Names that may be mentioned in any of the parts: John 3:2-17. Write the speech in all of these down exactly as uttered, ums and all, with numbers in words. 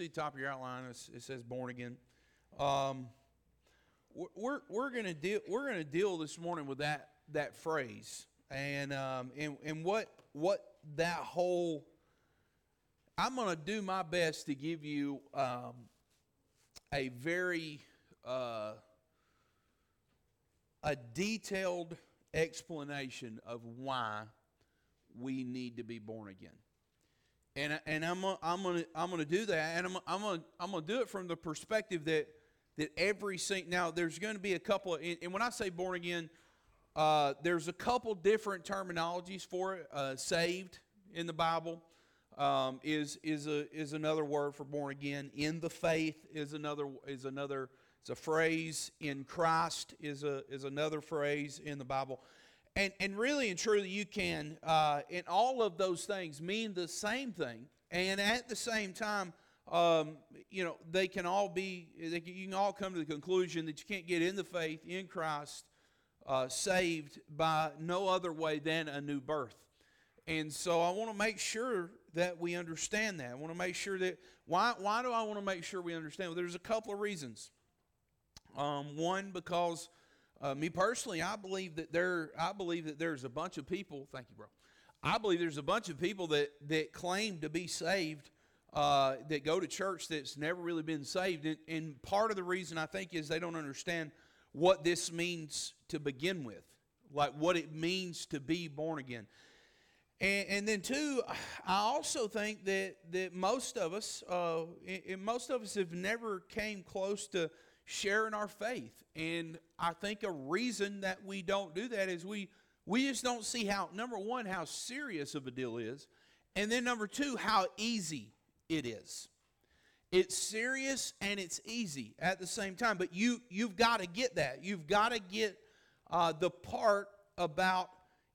see the top of your outline. It's, it says born again. Um, we're we're gonna deal we're gonna deal this morning with that that phrase and um and, and what what that whole. I'm gonna do my best to give you um, a very uh, a detailed explanation of why we need to be born again. And and I'm I'm gonna I'm gonna do that, and I'm I'm gonna I'm gonna do it from the perspective that that every sing, now there's going to be a couple of, and when I say born again, uh, there's a couple different terminologies for it. Uh, saved in the Bible um, is is a is another word for born again. In the faith is another is another it's a phrase. In Christ is a is another phrase in the Bible. And and really and truly, you can, uh, in all of those things, mean the same thing. And at the same time, um, you know, they can all be, they can, you can all come to the conclusion that you can't get in the faith, in Christ, uh, saved by no other way than a new birth. And so I want to make sure that we understand that. I want to make sure that, why, why do I want to make sure we understand? Well, there's a couple of reasons. Um, one, because... Uh, me personally, I believe that there. I believe that there's a bunch of people. Thank you, bro. I believe there's a bunch of people that that claim to be saved, uh, that go to church that's never really been saved. And, and part of the reason I think is they don't understand what this means to begin with, like what it means to be born again. And, and then two, I also think that that most of us, uh, and most of us have never came close to sharing our faith. And I think a reason that we don't do that is we we just don't see how, number one, how serious of a deal is, and then number two, how easy it is. It's serious and it's easy at the same time, but you you've got to get that. You've got to get uh, the part about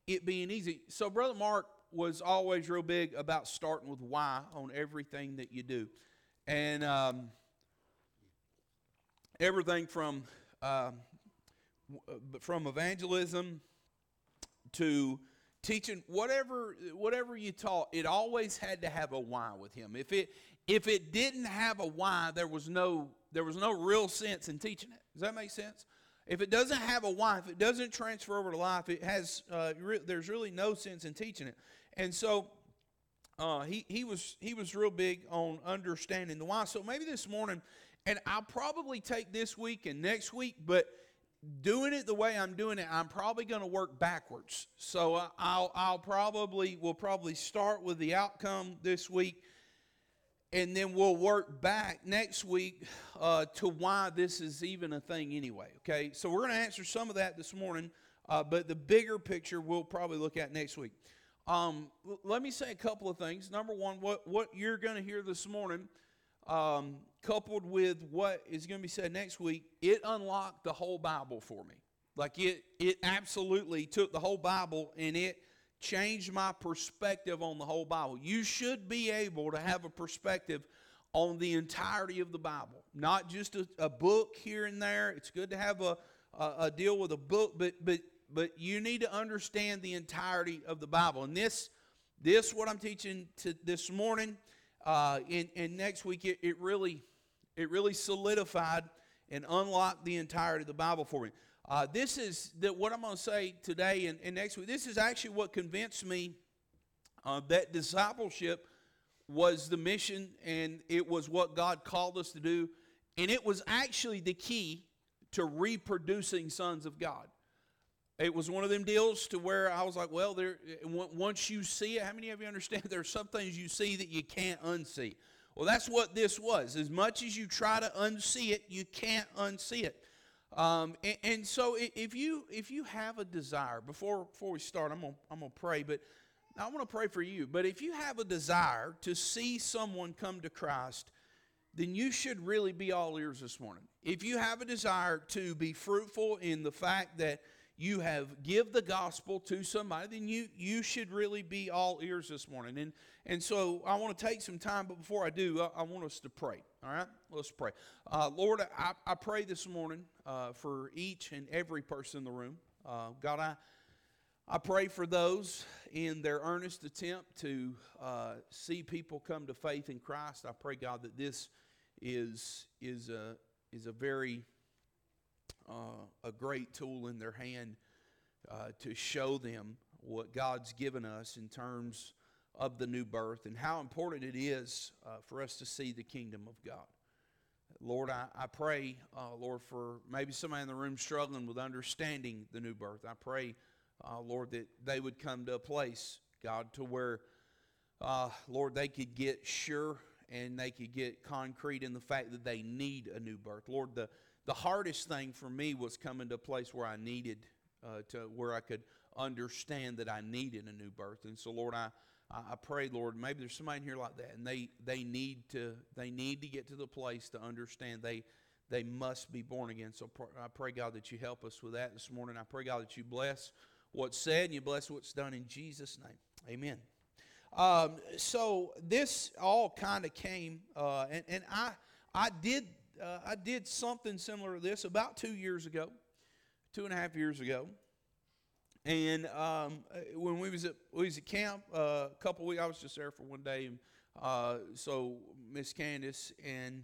it being easy. So Brother Mark was always real big about starting with why on everything that you do. And um everything from uh, from evangelism to teaching, whatever whatever you taught, it always had to have a why with him. If it if it didn't have a why, there was no there was no real sense in teaching it. Does that make sense? If it doesn't have a why, if it doesn't transfer over to life, it has uh, re- there's really no sense in teaching it. And so uh, he he was he was real big on understanding the why. So maybe this morning. And I'll probably take this week and next week, but doing it the way I'm doing it, I'm probably going to work backwards. So I'll, I'll probably, we'll probably start with the outcome this week, and then we'll work back next week uh, to why this is even a thing anyway, okay? So we're going to answer some of that this morning, uh, but the bigger picture we'll probably look at next week. Um, let me say a couple of things. Number one, what, what you're going to hear this morning Um, coupled with what is going to be said next week, it unlocked the whole Bible for me. Like it, it absolutely took the whole Bible and it changed my perspective on the whole Bible. You should be able to have a perspective on the entirety of the Bible, not just a, a book here and there. It's good to have a, a a deal with a book, but but but you need to understand the entirety of the Bible. And this this what I'm teaching to this morning. Uh, and, and next week, it, it really it really solidified and unlocked the entirety of the Bible for me. Uh, this is the, what I'm going to say today and, and next week. This is actually what convinced me uh, that discipleship was the mission and it was what God called us to do. And it was actually the key to reproducing sons of God. It was one of them deals to where I was like, well, there. Once you see it, how many of you understand there are some things you see that you can't unsee? Well, that's what this was. As much as you try to unsee it, you can't unsee it. Um, and, and so if you if you have a desire, before before we start, I'm gonna, I'm gonna pray, but I want to pray for you. But if you have a desire to see someone come to Christ, then you should really be all ears this morning. If you have a desire to be fruitful in the fact that you have give the gospel to somebody, then you you should really be all ears this morning. And and so I want to take some time, but before I do, I, I want us to pray. All right? Let's pray. Uh, Lord, I, I pray this morning uh, for each and every person in the room. Uh, God, I I pray for those in their earnest attempt to uh, see people come to faith in Christ. I pray, God, that this is is a is a very uh, a great tool in their hand uh, to show them what God's given us in terms of the new birth and how important it is uh, for us to see the kingdom of God. Lord, I, I pray, uh, Lord, for maybe somebody in the room struggling with understanding the new birth. I pray, Uh, Lord, that they would come to a place, God, to where, uh, Lord, they could get sure and they could get concrete in the fact that they need a new birth. Lord, the, the hardest thing for me was coming to a place where I needed, uh, to where I could understand that I needed a new birth. And so, Lord, I, I pray, Lord, maybe there's somebody in here like that, and they, they need to they need to get to the place to understand they they must be born again. So I pray, God, that you help us with that this morning. I pray, God, that you bless what's said, and you bless what's done in Jesus' name. Amen. Um, so this all kind of came, uh, and, and I I did uh, I did something similar to this about two years ago, two and a half years ago, and um, when we was at we was at camp uh, a couple weeks. I was just there for one day, and uh, so Miss Candace and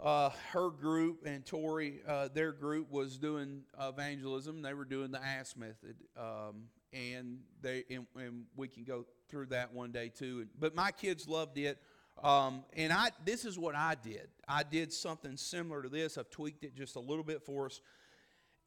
Uh, her group and Tori, uh, their group was doing evangelism. They were doing the A S K method, um, and they and, and we can go through that one day too. But my kids loved it, um, and I. This is what I did. I did something similar to this. I've tweaked it just a little bit for us,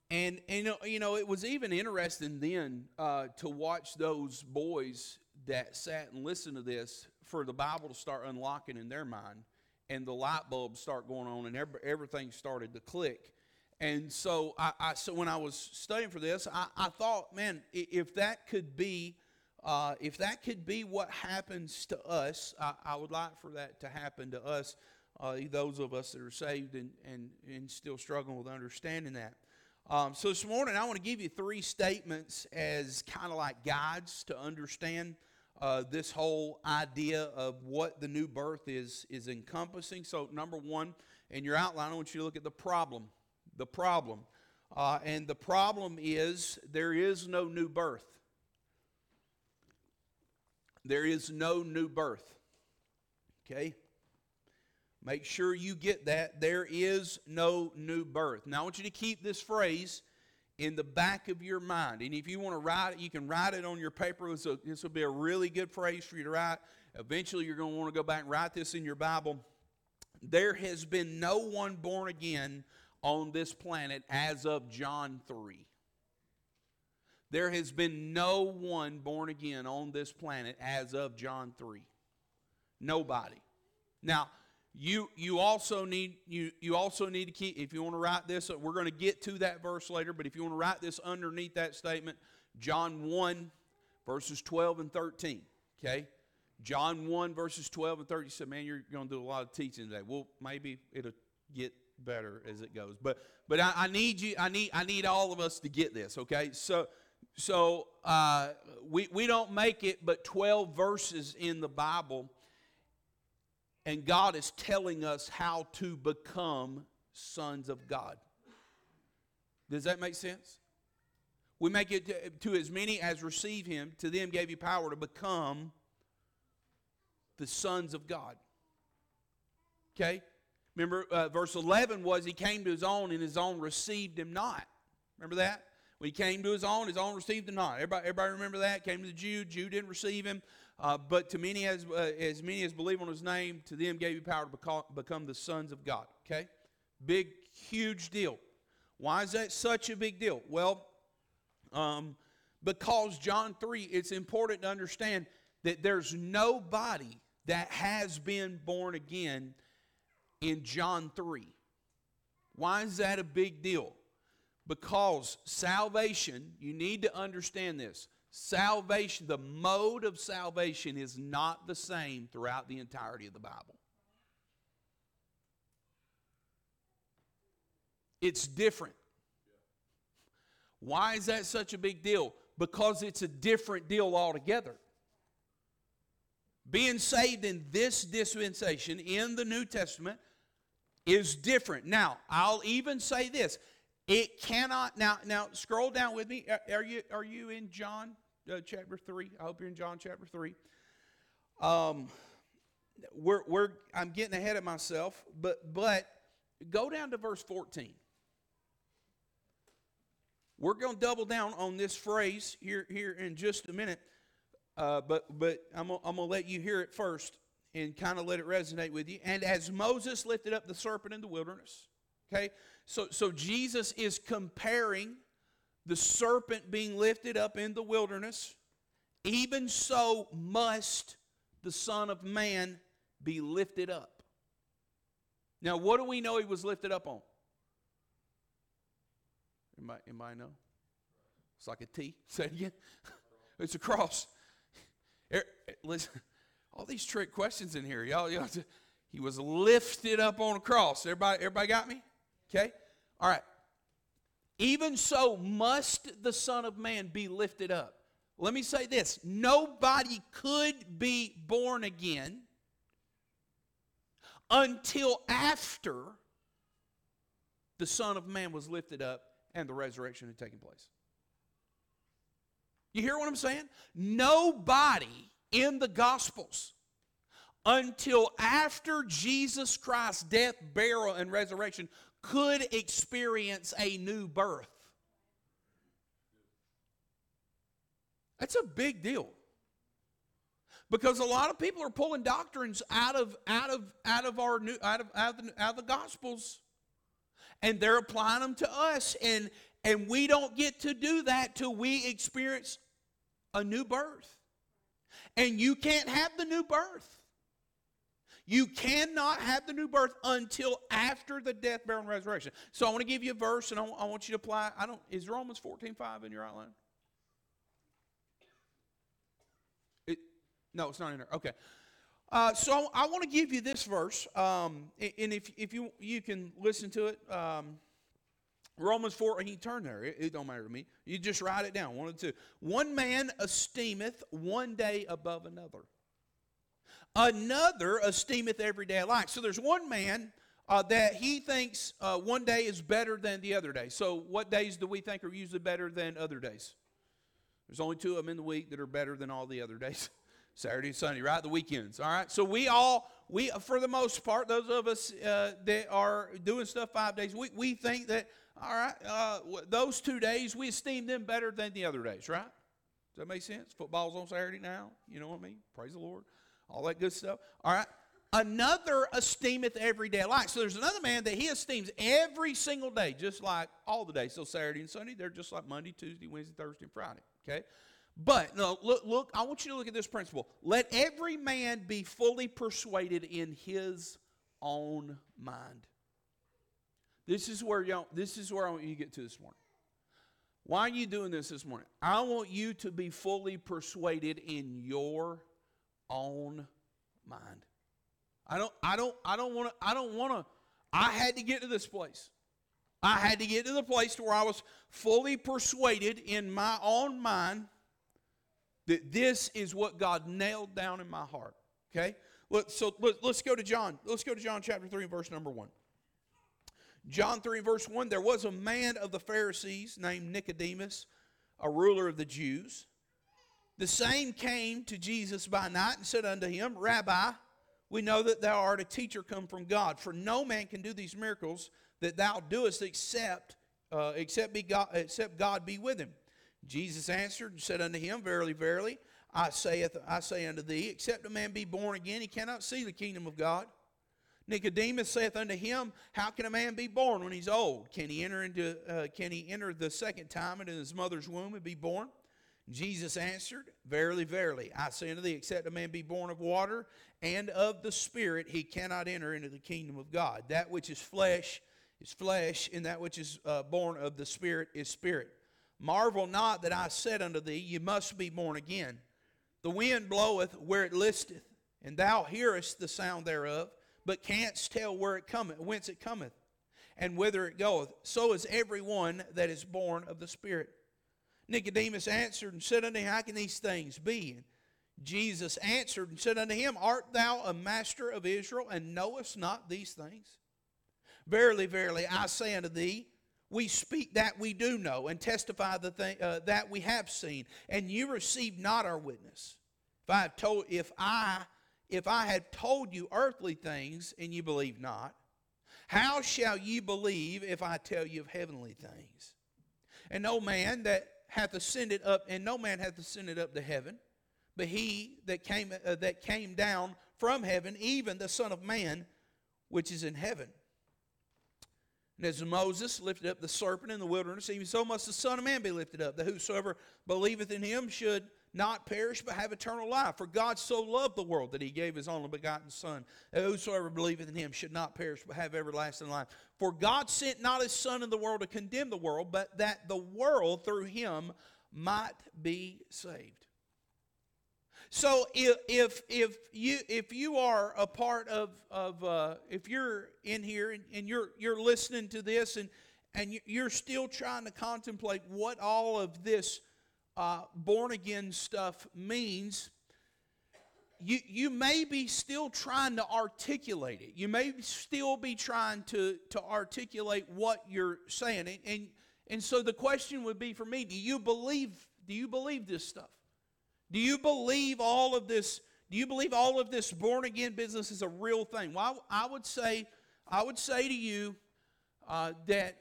and and you know it was even interesting then uh, to watch those boys that sat and listened to this for the Bible to start unlocking in their mind. And the light bulbs start going on, and everything started to click. And so, I, I so when I was studying for this, I, I thought, man, if that could be, uh, if that could be what happens to us, I, I would like for that to happen to us, uh, those of us that are saved and and, and still struggling with understanding that. Um, so this morning, I want to give you three statements as kind of like guides to understand Uh, this whole idea of what the new birth is is encompassing. So number one, in your outline, I want you to look at the problem. The problem. Uh, and the problem is there is no new birth. There is no new birth. Okay? Make sure you get that. There is no new birth. Now I want you to keep this phrase in the back of your mind. And if you want to write it, you can write it on your paper. This will, this will be a really good phrase for you to write. Eventually, you're going to want to go back and write this in your Bible. There has been no one born again on this planet as of John three. There has been no one born again on this planet as of John three. Nobody. Now, You you also need you you also need to keep, if you want to write this, we're going to get to that verse later, but if you want to write this underneath that statement, John one verses twelve and thirteen, okay? John one verses twelve and thirteen. You said, man, you're going to do a lot of teaching today. Well, maybe it'll get better as it goes. But but I, I need you I need I need all of us to get this, okay? So so uh, we we don't make it but twelve verses in the Bible. And God is telling us how to become sons of God. Does that make sense? We make it to, to as many as receive him, to them gave you power to become the sons of God. Okay? Remember, uh, verse eleven was, he came to his own, and his own received him not. Remember that? When he came to his own, his own received him not. Everybody, everybody remember that? Came to the Jew, Jew didn't receive him. Uh, but to many as uh, as many as believe on his name, to them gave you power to become, become the sons of God. Okay? Big, huge deal. Why is that such a big deal? Well, um, because John three, it's important to understand that there's nobody that has been born again in John three. Why is that a big deal? Because salvation, you need to understand this. Salvation, the mode of salvation is not the same throughout the entirety of the Bible. It's different. Why is that such a big deal? Because it's a different deal altogether. Being saved in this dispensation in the New Testament is different. Now, I'll even say this. It cannot. Now, now scroll down with me. Are you are you in John uh, chapter three? I hope you're in John chapter three. Um, we're we're I'm getting ahead of myself, but but go down to verse fourteen. We're going to double down on this phrase here here in just a minute, uh, but but I'm I'm gonna let you hear it first and kind of let it resonate with you. And as Moses lifted up the serpent in the wilderness. Okay, so, so Jesus is comparing the serpent being lifted up in the wilderness. Even so must the Son of Man be lifted up. Now, what do we know he was lifted up on? Anybody, anybody know? It's like a T. Say it again. It's a cross. Listen, all these trick questions in here. Y'all, y'all, he was lifted up on a cross. Everybody, everybody got me? Okay? All right. Even so must the Son of Man be lifted up. Let me say this. Nobody could be born again until after the Son of Man was lifted up and the resurrection had taken place. You hear what I'm saying? Nobody in the Gospels until after Jesus Christ's death, burial, and resurrection could experience a new birth. That's a big deal. Because a lot of people are pulling doctrines out of out of out of our new out of out of the, out of the Gospels, and they're applying them to us, and and we don't get to do that till we experience a new birth. And you can't have the new birth. You cannot have the new birth until after the death, burial, and resurrection. So I want to give you a verse, and I want you to apply. I don't. Is Romans fourteen five in your outline? It, no, it's not in there. Okay. Uh, so I want to give you this verse, um, and if if you you can listen to it, um, Romans four. And you turn there. It, it don't matter to me. You just write it down. One of the two. One man esteemeth one day above another. Another esteemeth every day alike. So there's one man uh, that he thinks uh, one day is better than the other day. So what days do we think are usually better than other days? There's only two of them in the week that are better than all the other days. Saturday and Sunday, right? The weekends, all right? So we all, we for the most part, those of us uh, that are doing stuff five days a week, we think that, all right, uh, those two days, we esteem them better than the other days, right? Does that make sense? Football's on Saturday now. You know what I mean? Praise the Lord. All that good stuff. All right. Another esteemeth every day alike. So there's another man that he esteems every single day, just like all the days. So Saturday and Sunday, they're just like Monday, Tuesday, Wednesday, Thursday, and Friday. Okay? But, no, look, look, I want you to look at this principle. Let every man be fully persuaded in his own mind. This is where y'all, this is where I want you to get to this morning. Why are you doing this this morning? I want you to be fully persuaded in your own mind. I don't I don't I don't want to I don't want to I had to get to this place. I had to get to the place to where I was fully persuaded in my own mind that this is what God nailed down in my heart. Okay? Look, so let, let's go to John. Let's go to John chapter three, verse number one. John three, verse one, there was a man of the Pharisees named Nicodemus, a ruler of the Jews. The same came to Jesus by night and said unto him, Rabbi, we know that thou art a teacher come from God, for no man can do these miracles that thou doest except, uh, except, be God, except God be with him. Jesus answered and said unto him, Verily, verily, I say, I say unto thee, except a man be born again, he cannot see the kingdom of God. Nicodemus saith unto him, How can a man be born when he's old? Can he enter into, uh, can he enter the second time into his mother's womb and be born? Jesus answered, Verily, verily, I say unto thee, except a man be born of water and of the Spirit, he cannot enter into the kingdom of God. That which is flesh is flesh, and that which is uh, born of the Spirit is spirit. Marvel not that I said unto thee, You must be born again. The wind bloweth where it listeth, and thou hearest the sound thereof, but canst tell where it cometh, whence it cometh, and whither it goeth. So is every one that is born of the Spirit. Nicodemus answered and said unto him, How can these things be? And Jesus answered and said unto him, Art thou a master of Israel, and knowest not these things? Verily, verily, I say unto thee, We speak that we do know and testify the thing, uh, that we have seen, and you receive not our witness. If I, have told, if, I, if I had told you earthly things and you believe not, how shall you believe if I tell you of heavenly things? And no man that hath ascended up, and no man hath ascended up to heaven, but he that came uh, that came down from heaven, even the Son of Man, which is in heaven. And as Moses lifted up the serpent in the wilderness, even so must the Son of Man be lifted up, that whosoever believeth in him should not perish, but have eternal life. For God so loved the world that he gave his only begotten Son, that whosoever believeth in him should not perish, but have everlasting life. For God sent not his Son in the world to condemn the world, but that the world through him might be saved. So if if if you if you are a part of of uh, if you're in here and, and you're you're listening to this and and you're still trying to contemplate what all of this uh, born again stuff means, you you may be still trying to articulate it. You may still be trying to to articulate what you're saying, and and, and so the question would be for me: Do you believe? Do you believe this stuff? Do you believe all of this? Do you believe all of this born again business is a real thing? Well, I, I would say, I would say to you uh, that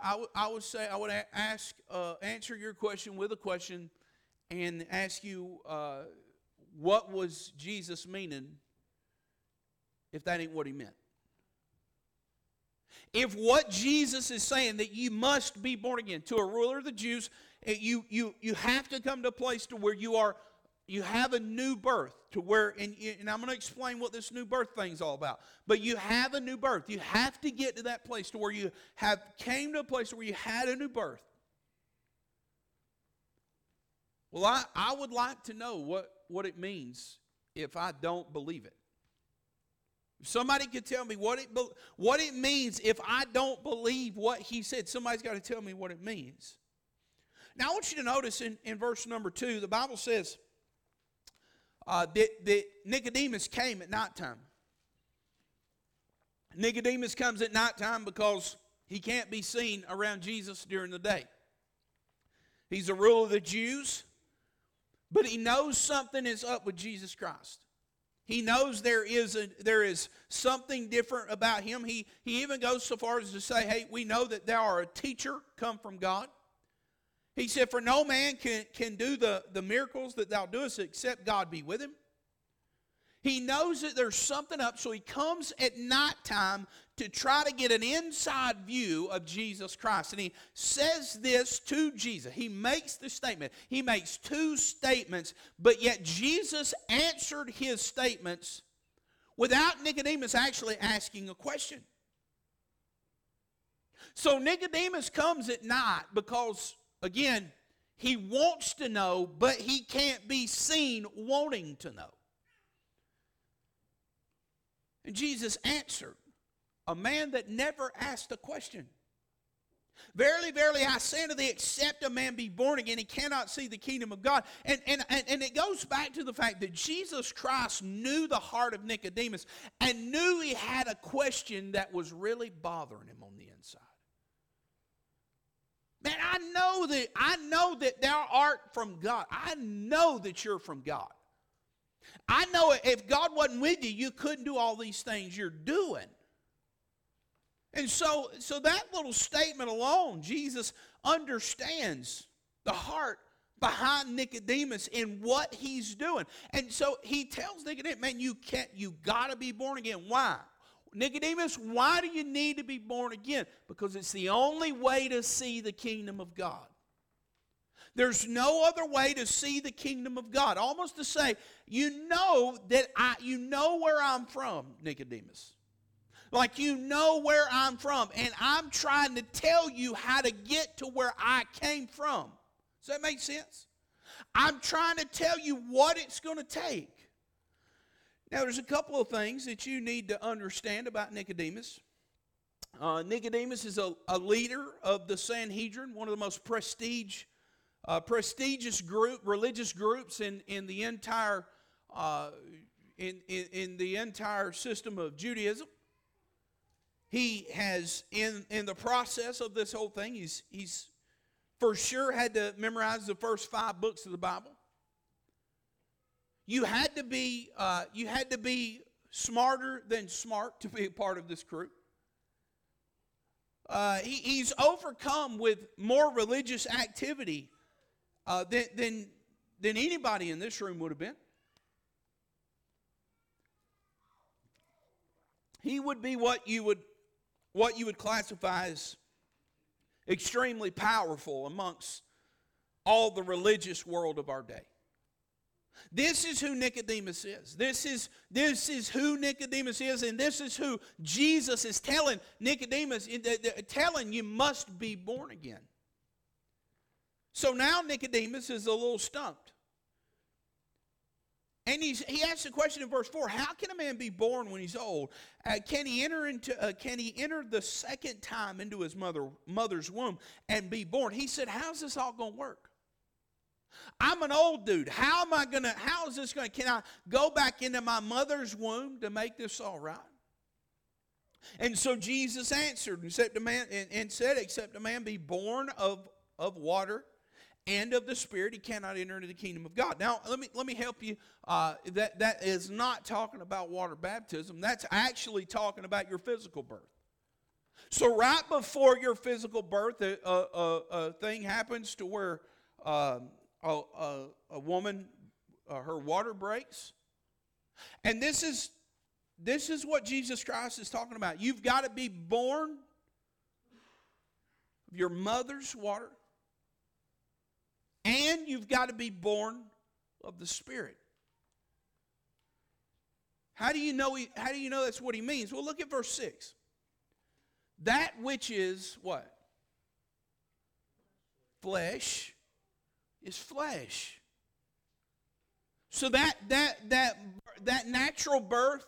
I, I would say I would ask uh, answer your question with a question, and ask you uh, what was Jesus meaning if that ain't what he meant. If what Jesus is saying that you must be born again to a ruler of the Jews. You, you, you have to come to a place to where you are, you have a new birth to where, and, and I'm going to explain what this new birth thing's all about. But you have a new birth. You have to get to that place to where you have came to a place where you had a new birth. Well, I, I would like to know what, what it means if I don't believe it. If somebody could tell me what it what it means if I don't believe what he said, somebody's got to tell me what it means. Now, I want you to notice in, in verse number two, the Bible says uh, that, that Nicodemus came at nighttime. Nicodemus comes at nighttime because he can't be seen around Jesus during the day. He's a ruler of the Jews, but he knows something is up with Jesus Christ. He knows there is a, there is something different about him. He, he even goes so far as to say, hey, we know that thou art a teacher come from God. He said, for no man can, can do the, the miracles that thou doest except God be with him. He knows that there's something up, so he comes at nighttime to try to get an inside view of Jesus Christ. And he says this to Jesus. He makes the statement. He makes two statements, but yet Jesus answered his statements without Nicodemus actually asking a question. So Nicodemus comes at night because, again, he wants to know, but he can't be seen wanting to know. And Jesus answered a man that never asked a question. Verily, verily, I say unto thee, except a man be born again, he cannot see the kingdom of God. And, and, and, and it goes back to the fact that Jesus Christ knew the heart of Nicodemus and knew he had a question that was really bothering him on the inside. Man, I know that I know that thou art from God. I know that you're from God. I know if God wasn't with you, you couldn't do all these things you're doing. And so, so that little statement alone, Jesus understands the heart behind Nicodemus in what he's doing. And so he tells Nicodemus, man, you can't, you gotta be born again. Why? Nicodemus, why do you need to be born again? Because it's the only way to see the kingdom of God. There's no other way to see the kingdom of God. Almost to say, you know that I, you know where I'm from, Nicodemus. Like you know where I'm from, and I'm trying to tell you how to get to where I came from. Does that make sense? I'm trying to tell you what it's going to take. Now, there's a couple of things that you need to understand about Nicodemus. Uh, Nicodemus is a, a leader of the Sanhedrin, one of the most prestige, uh, prestigious group, religious groups in in the entire uh, in, in in the entire system of Judaism. He has, in, in the process of this whole thing, he's, he's for sure had to memorize the first five books of the Bible. You had to be, uh, you had to be smarter than smart to be a part of this crew. Uh, he, he's overcome with more religious activity uh, than, than, than anybody in this room would have been. He would be what you would, what you would classify as extremely powerful amongst all the religious world of our day. This is who Nicodemus is. This is, this is who Nicodemus is, and this is who Jesus is telling Nicodemus, telling you must be born again. So now Nicodemus is a little stumped. And he's, he asks the question in verse four, how can a man be born when he's old? Uh, can he enter into? Uh, can he enter the second time into his mother mother's womb and be born? He said, how's this all going to work? I'm an old dude. How am I going to, how is this going to, can I go back into my mother's womb to make this all right? And so Jesus answered and said, except a man be born of, of water and of the Spirit, he cannot enter into the kingdom of God. Now, let me let me help you. Uh, that, that is not talking about water baptism. That's actually talking about your physical birth. So right before your physical birth, a, a, a thing happens to where uh, a, a, a woman, uh, her water breaks. And this is, this is what Jesus Christ is talking about. You've got to be born of your mother's water. And you've got to be born of the Spirit. How do you know he, how do you know that's what he means? Well, look at verse six. That which is what? Flesh is flesh. So that that that that natural birth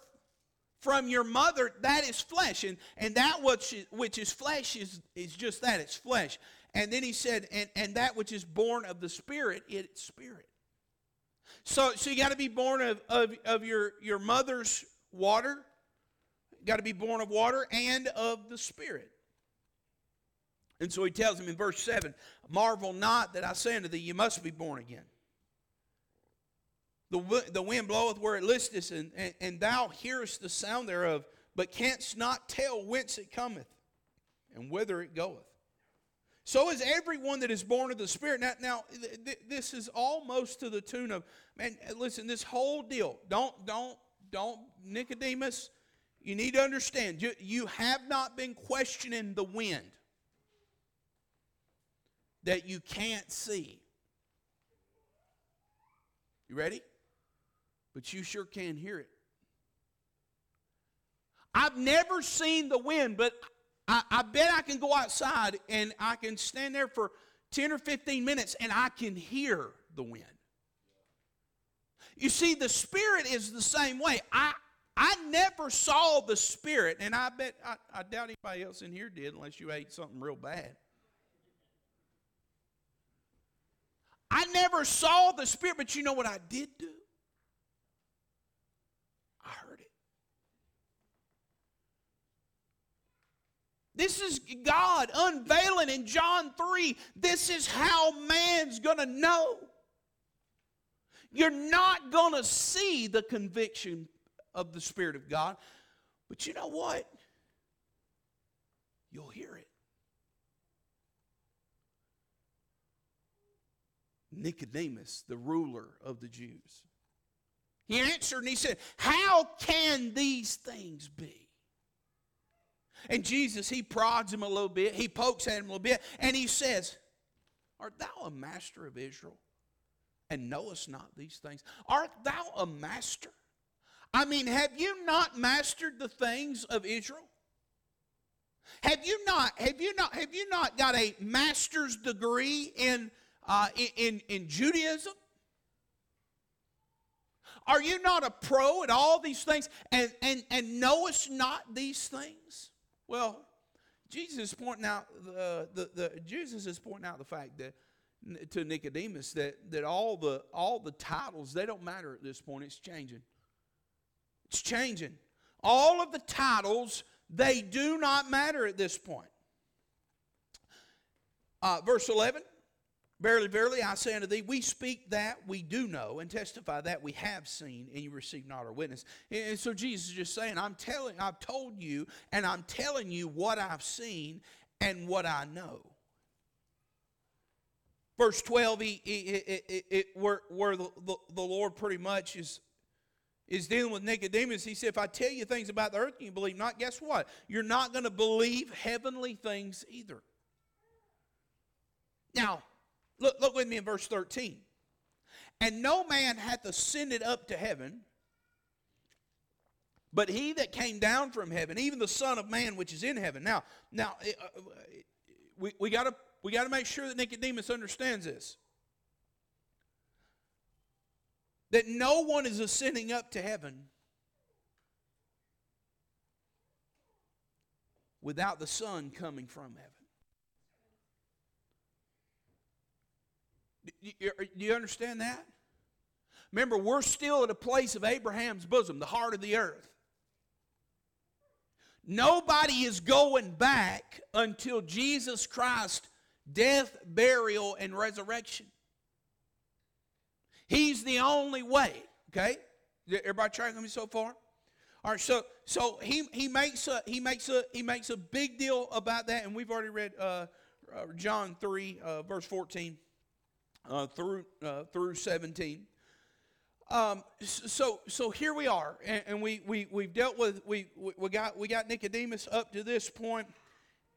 from your mother, that is flesh. And, and that which is, which is flesh is, is just that, it's flesh. And then he said, and, and that which is born of the Spirit, it's Spirit. So, so you got to be born of, of, of your, your mother's water. Got to be born of water and of the Spirit. And so he tells him in verse seven, marvel not that I say unto thee, you must be born again. The, the wind bloweth where it listeth, and, and, and thou hearest the sound thereof, but canst not tell whence it cometh and whither it goeth. So is everyone that is born of the Spirit. Now, now th- th- this is almost to the tune of, man, listen, this whole deal. Don't, don't, don't, Nicodemus, you need to understand, you, you have not been questioning the wind that you can't see. You ready? But you sure can hear it. I've never seen the wind, but I, I bet I can go outside and I can stand there for ten or fifteen minutes and I can hear the wind. You see, the Spirit is the same way. I I never saw the Spirit, and I bet I, I doubt anybody else in here did unless you ate something real bad. I never saw the Spirit, but you know what I did do? I heard it. This is God unveiling in John three. This is how man's going to know. You're not going to see the conviction of the Spirit of God. But you know what? You'll hear it. Nicodemus, the ruler of the Jews, he answered and he said, how can these things be? And Jesus, he prods him a little bit. He pokes at him a little bit. And he says, art thou a master of Israel, and knowest not these things? Art thou a master? I mean, have you not mastered the things of Israel? Have you not, have you not, have you not got a master's degree in, uh, in, in Judaism? Are you not a pro at all these things, and, and, and knowest not these things? Well, Jesus is pointing out the, the, the Jesus is pointing out the fact that to Nicodemus that, that all the all the titles, they don't matter at this point. It's changing. It's changing. All of the titles They do not matter at this point. Uh, verse eleven, verily, verily, I say unto thee, we speak that we do know and testify that we have seen, and you receive not our witness. And so Jesus is just saying, I'm telling, I've told you, and I'm telling you what I've seen and what I know. Verse twelve, he, he, it, it, it, where, where the, the, the Lord pretty much is, is dealing with Nicodemus. He said, if I tell you things about the earth and you believe not, guess what? You're not going to believe heavenly things either. Now, look, look with me in verse thirteen. And no man hath ascended up to heaven, but he that came down from heaven, even the Son of Man which is in heaven. Now, now uh, we, we got to we got to make sure that Nicodemus understands this. That no one is ascending up to heaven without the Son coming from heaven. Do you understand that? Remember, we're still at a place of Abraham's bosom, the heart of the earth. Nobody is going back until Jesus Christ's death, burial, and resurrection. He's the only way. Okay? Everybody tracking me so far? All right, so so he he makes a he makes a he makes a big deal about that, and we've already read uh, John three uh, verse fourteen. Uh, through uh, through seventeen. Um, so so here we are, and, and we we we've dealt with we we got we got Nicodemus up to this point,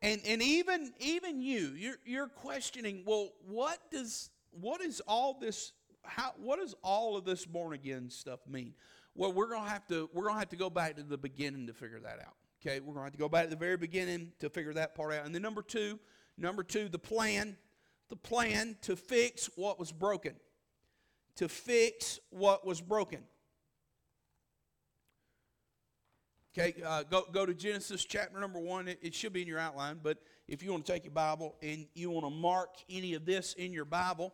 and and even even you you're you're questioning. Well, what does what is all this? How what does all of this born again stuff mean? Well, we're gonna have to we're gonna have to go back to the beginning to figure that out. Okay, we're gonna have to go back to the very beginning to figure that part out. And then number two, number two, the plan. The plan to fix what was broken. To fix what was broken. Okay, uh, go, go to Genesis chapter number one. It, it should be in your outline, but if you want to take your Bible and you want to mark any of this in your Bible,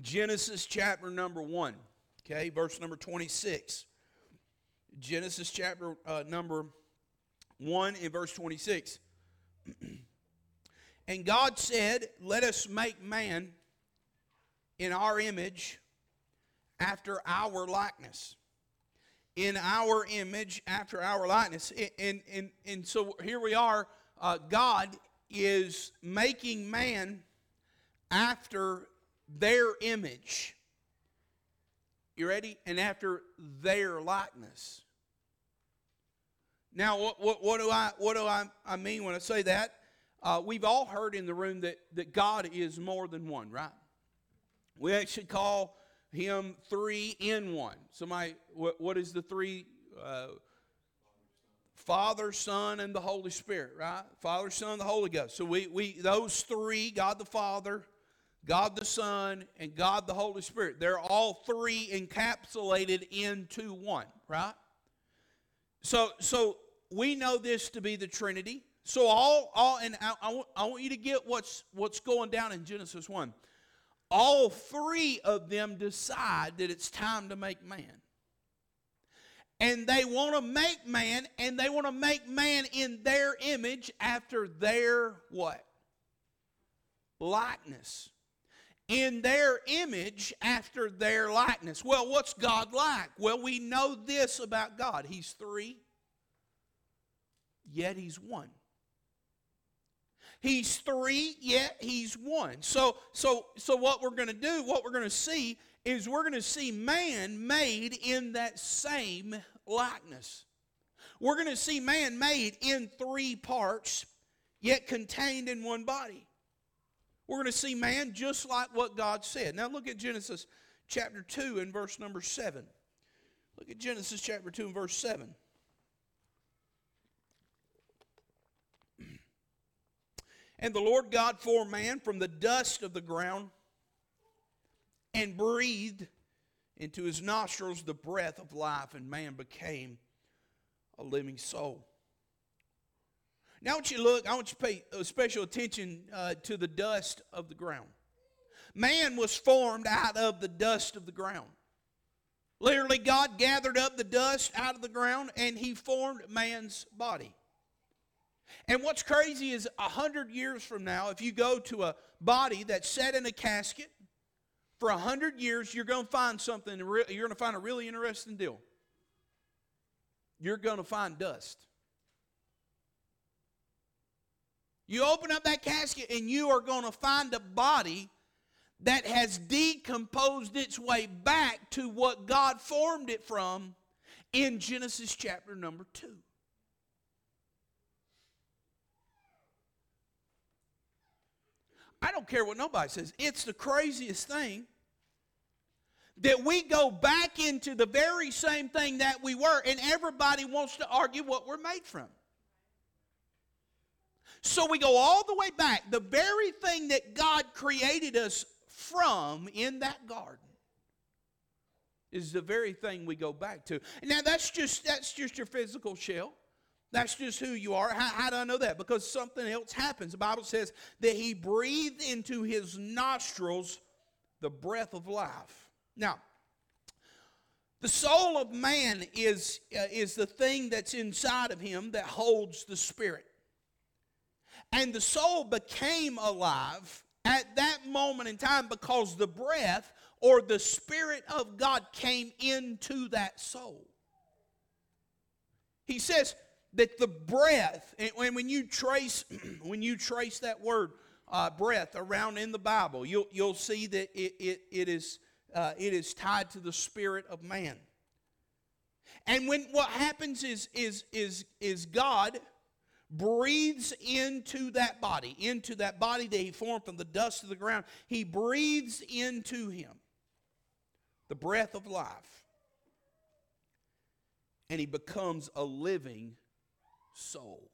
Genesis chapter number one, okay, verse number twenty-six. Genesis chapter uh, number one and verse twenty-six. And God said, let us make man in our image after our likeness. In our image after our likeness. And, and, and so here we are. Uh, God is making man after their image. You ready? And after their likeness. Now, what, what, what do I what do I, I mean when I say that? Uh, we've all heard in the room that, that God is more than one, right? We actually call him three in one. Somebody, what, what is the three? Uh, Father, Son, and the Holy Spirit, right? Father, Son, and the Holy Ghost. So we we those three, God the Father, God the Son, and God the Holy Spirit. They're all three encapsulated into one, right? So, so we know this to be the Trinity. So all, all, and I, I, want, I want you to get what's what's going down in Genesis one. All three of them decide that it's time to make man, and they want to make man, and they want to make man in their image after their what? Likeness. In their image after their likeness. Well, what's God like? Well, we know this about God. He's three, yet he's one. He's three, yet he's one. So, so, so what we're going to do, what we're going to see, is we're going to see man made in that same likeness. We're going to see man made in three parts, yet contained in one body. We're going to see man just like what God said. Now look at Genesis chapter two and verse number seven. Look at Genesis chapter two and verse seven. And the Lord God formed man from the dust of the ground and breathed into his nostrils the breath of life, and man became a living soul. Now I want you to look, I want you to pay special attention uh, to the dust of the ground. Man was formed out of the dust of the ground. Literally, God gathered up the dust out of the ground and he formed man's body. And what's crazy is a hundred years from now, if you go to a body that's set in a casket for a hundred years, you're going to find something. You're going to find a really interesting deal. You're going to find dust. You open up that casket and you are going to find a body that has decomposed its way back to what God formed it from in Genesis chapter number two. I don't care what nobody says. It's the craziest thing that we go back into the very same thing that we were, and everybody wants to argue what we're made from. So we go all the way back, the very thing that God created us from in that garden is the very thing we go back to. Now that's just that's just your physical shell. That's just who you are. How, how do I know that? Because something else happens. The Bible says that he breathed into his nostrils the breath of life. Now, the soul of man is, uh, is the thing that's inside of him that holds the spirit. And the soul became alive at that moment in time because the breath or the Spirit of God came into that soul. He says that the breath, and when you trace, when you trace that word uh, breath around in the Bible, you'll, you'll see that it, it, it, is, uh, it is tied to the spirit of man. And when what happens is, is, is, is God breathes into that body, into that body that he formed from the dust of the ground. He breathes into him the breath of life. And he becomes a living soul.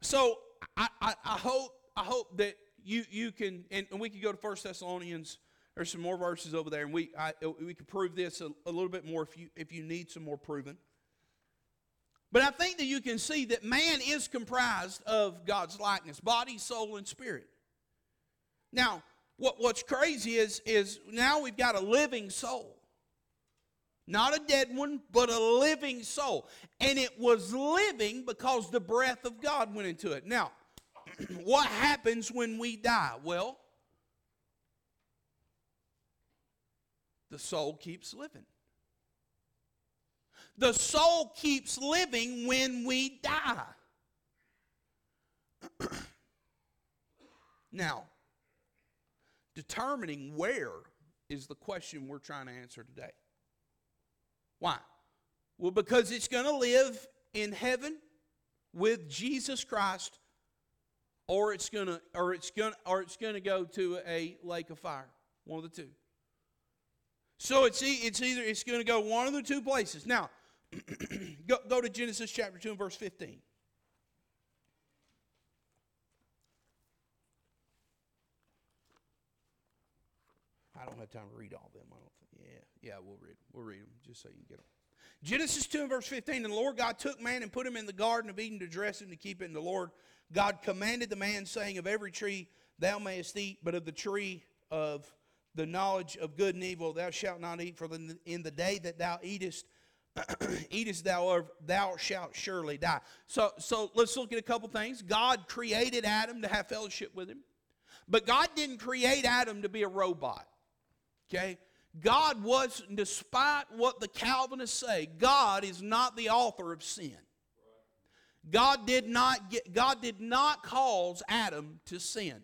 So I, I, I hope I hope that you you can, and, and we can go to First Thessalonians. There's some more verses over there, and we I, we can prove this a, a little bit more if you if you need some more proving. But I think that you can see that man is comprised of God's likeness, body, soul, and spirit. Now, what, what's crazy is, is now we've got a living soul. Not a dead one, but a living soul. And it was living because the breath of God went into it. Now, what happens when we die? Well, the soul keeps living. The soul keeps living when we die. Now, determining where is the question we're trying to answer today. Why? Well, because it's going to live in heaven with Jesus Christ, or it's going to, or it's going, or it's going to go to a lake of fire. One of the two. So it's it's either it's going to go one of the two places. Now. go, go to Genesis chapter two and verse fifteen. I don't have time to read all of them. I don't think. Yeah, yeah, we'll read. We'll read them just so you can get them. Genesis two and verse fifteen. And the Lord God took man and put him in the garden of Eden to dress him to keep it. And the Lord God commanded the man, saying, "Of every tree thou mayest eat, but of the tree of the knowledge of good and evil thou shalt not eat, for in the day that thou eatest eatest thou of, thou shalt surely die." So, so let's look at a couple things. God created Adam to have fellowship with him. But God didn't create Adam to be a robot. Okay? God was, despite what the Calvinists say, God is not the author of sin. God did not get, God did not cause Adam to sin.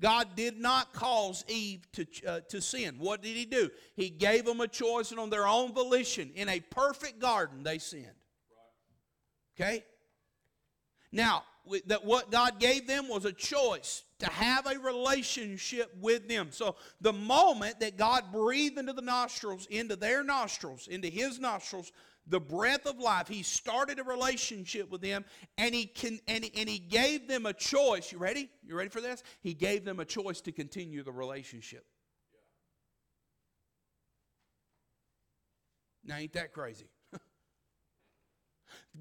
God did not cause Eve to, uh, to sin. What did he do? He gave them a choice, and on their own volition, in a perfect garden, they sinned. Okay? Now, that what God gave them was a choice to have a relationship with them. So the moment that God breathed into the nostrils, into their nostrils, into his nostrils, the breath of life, he started a relationship with them, and he can, and, and he gave them a choice. You ready? You ready for this? He gave them a choice to continue the relationship. Yeah. Now, ain't that crazy?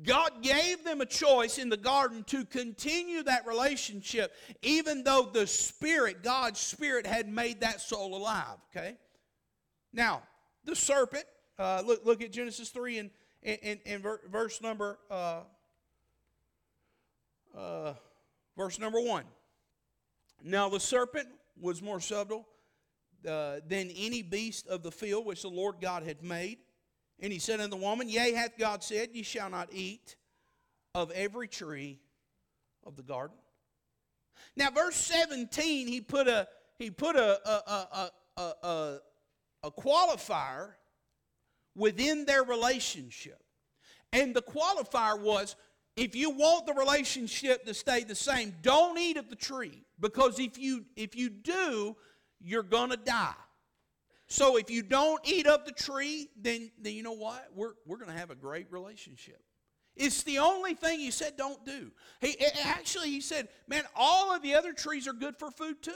God gave them a choice in the garden to continue that relationship, even though the Spirit, God's Spirit, had made that soul alive. Okay? Now, the serpent, uh, look, look at Genesis three and, and, and verse number uh, uh, verse number one. Now the serpent was more subtle uh, than any beast of the field which the Lord God had made. And he said unto the woman, Yea, hath God said, Ye shall not eat of every tree of the garden. Now, verse seventeen, he put a he put a a a a, a, a qualifier within their relationship, and the qualifier was, if you want the relationship to stay the same, don't eat of the tree, because if you if you do, you're gonna die. So if you don't eat of the tree, then, then you know what? We're, we're going to have a great relationship. It's the only thing he said don't do. He actually, he said, man, all of the other trees are good for food too.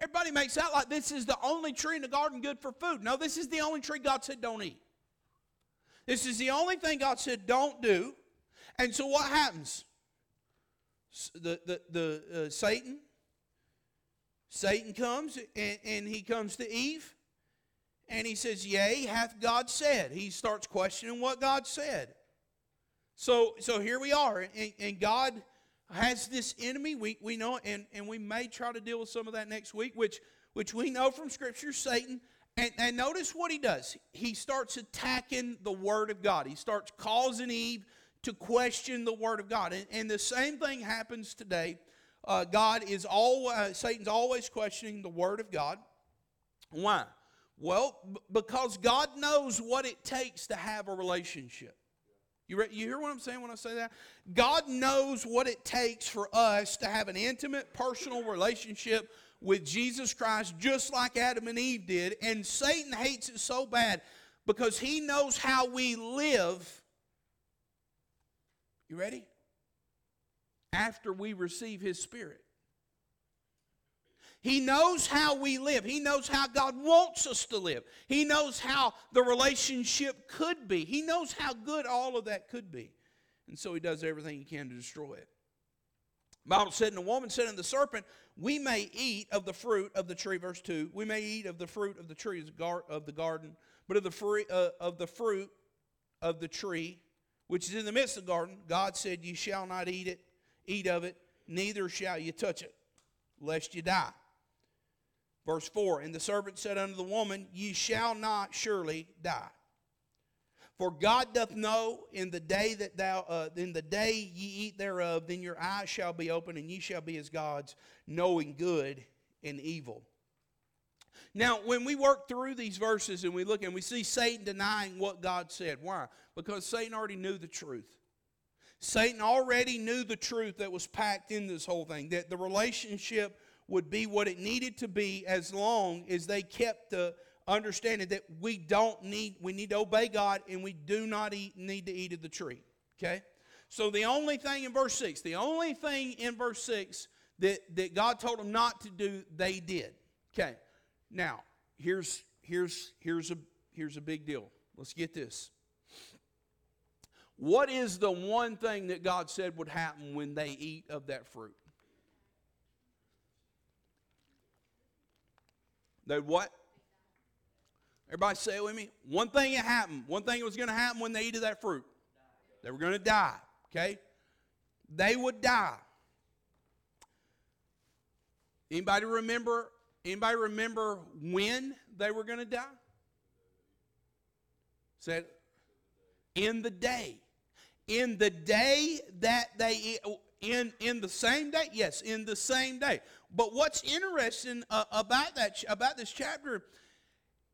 Everybody makes out like this is the only tree in the garden good for food. No, this is the only tree God said don't eat. This is the only thing God said don't do. And so what happens? The, the, the uh, Satan... Satan comes, and, and he comes to Eve, and he says, Yea, hath God said. He starts questioning what God said. So, so here we are, and, and God has this enemy. We, we know it, and, and we may try to deal with some of that next week, which, which we know from Scripture, Satan. And, and notice what he does. He starts attacking the Word of God. He starts causing Eve to question the Word of God. And, and the same thing happens today. Uh, God is always, uh, Satan's always questioning the Word of God. Why? Well, b- because God knows what it takes to have a relationship. You, re- you hear what I'm saying when I say that? God knows what it takes for us to have an intimate, personal relationship with Jesus Christ, just like Adam and Eve did. And Satan hates it so bad because he knows how we live. You ready? After we receive His Spirit. He knows how we live. He knows how God wants us to live. He knows how the relationship could be. He knows how good all of that could be. And so he does everything he can to destroy it. The Bible said, And the woman said unto the serpent, We may eat of the fruit of the tree. Verse two, We may eat of the fruit of the tree of the garden, but of the fruit of the fruit of the tree, which is in the midst of the garden, God said, Ye shall not eat it. Eat of it, neither shall you touch it, lest you die. Verse four, And the serpent said unto the woman, Ye shall not surely die. For God doth know in the day that thou, uh, in the day ye eat thereof, then your eyes shall be open, and ye shall be as gods, knowing good and evil. Now, when we work through these verses and we look and we see Satan denying what God said. Why? Because Satan already knew the truth. Satan already knew the truth that was packed in this whole thing, that the relationship would be what it needed to be as long as they kept the understanding that we don't need, we need to obey God and we do not eat, need to eat of the tree. Okay? So the only thing in verse six, the only thing in verse six that, that God told them not to do, they did. Okay. Now, here's here's here's a here's a big deal. Let's get this. What is the one thing that God said would happen when they eat of that fruit? They what? Everybody say it with me. One thing that happened. One thing that was going to happen when they eat of that fruit. They were going to die. Okay? They would die. Anybody remember, anybody remember when they were going to die? Said, in the day. In the day that they, in, in the same day? Yes, in the same day. But what's interesting uh, about that about this chapter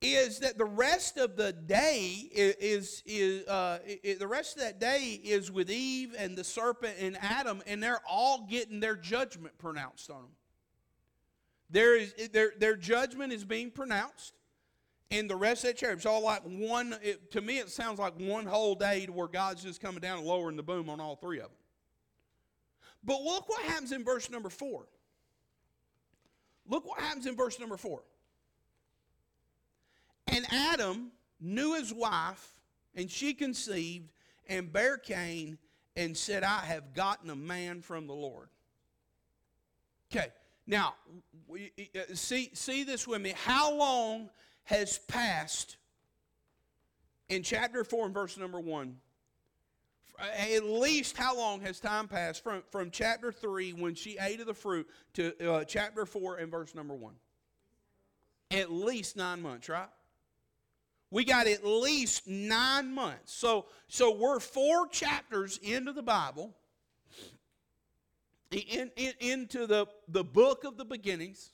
is that the rest of the day is, is uh, it, the rest of that day is with Eve and the serpent and Adam, and they're all getting their judgment pronounced on them. There is, their, their judgment is being pronounced. And the rest of that chapter, it's all like one, it, to me it sounds like one whole day to where God's just coming down and lowering the boom on all three of them. But look what happens in verse number four. Look what happens in verse number four. And Adam knew his wife, and she conceived, and bare Cain, and said, I have gotten a man from the Lord. Okay, now, see, see this with me. How long has passed in chapter four and verse number one. At least how long has time passed from, from chapter three when she ate of the fruit to uh, chapter four and verse number one? At least nine months, right? We got at least nine months. So, so we're four chapters into the Bible, in, in, into the, the book of the beginnings.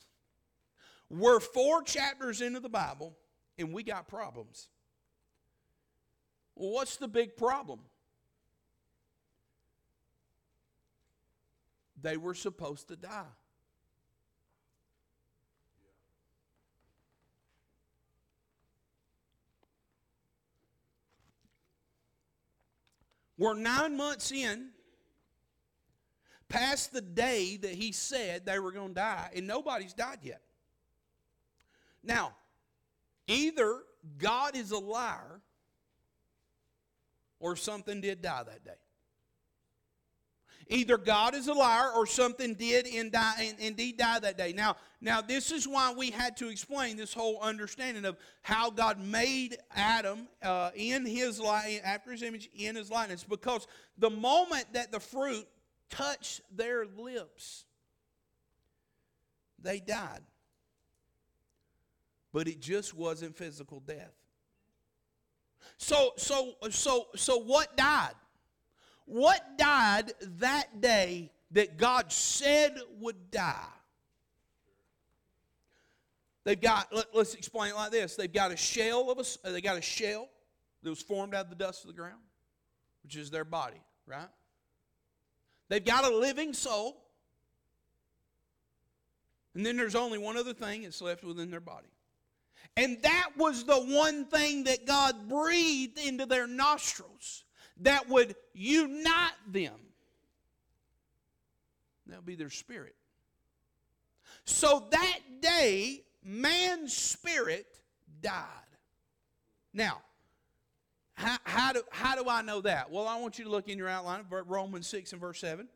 We're four chapters into the Bible, and we got problems. Well, what's the big problem? They were supposed to die. We're nine months in, past the day that he said they were going to die, and nobody's died yet. Now, either God is a liar, or something did die that day. Either God is a liar or something did and die, and indeed die that day. Now, now, this is why we had to explain this whole understanding of how God made Adam uh, in his light, after his image, in his likeness. Because the moment that the fruit touched their lips, they died. But it just wasn't physical death. So, so, so, so what died? What died that day that God said would die? They've got, let, let's explain it like this. They've got a shell of a, they got a shell that was formed out of the dust of the ground, which is their body, right? They've got a living soul. And then there's only one other thing that's left within their body. And that was the one thing that God breathed into their nostrils that would unite them. That'll be their spirit. So that day, man's spirit died. Now, how, how, do, how do I know that? Well, I want you to look in your outline, Romans six and verse seven.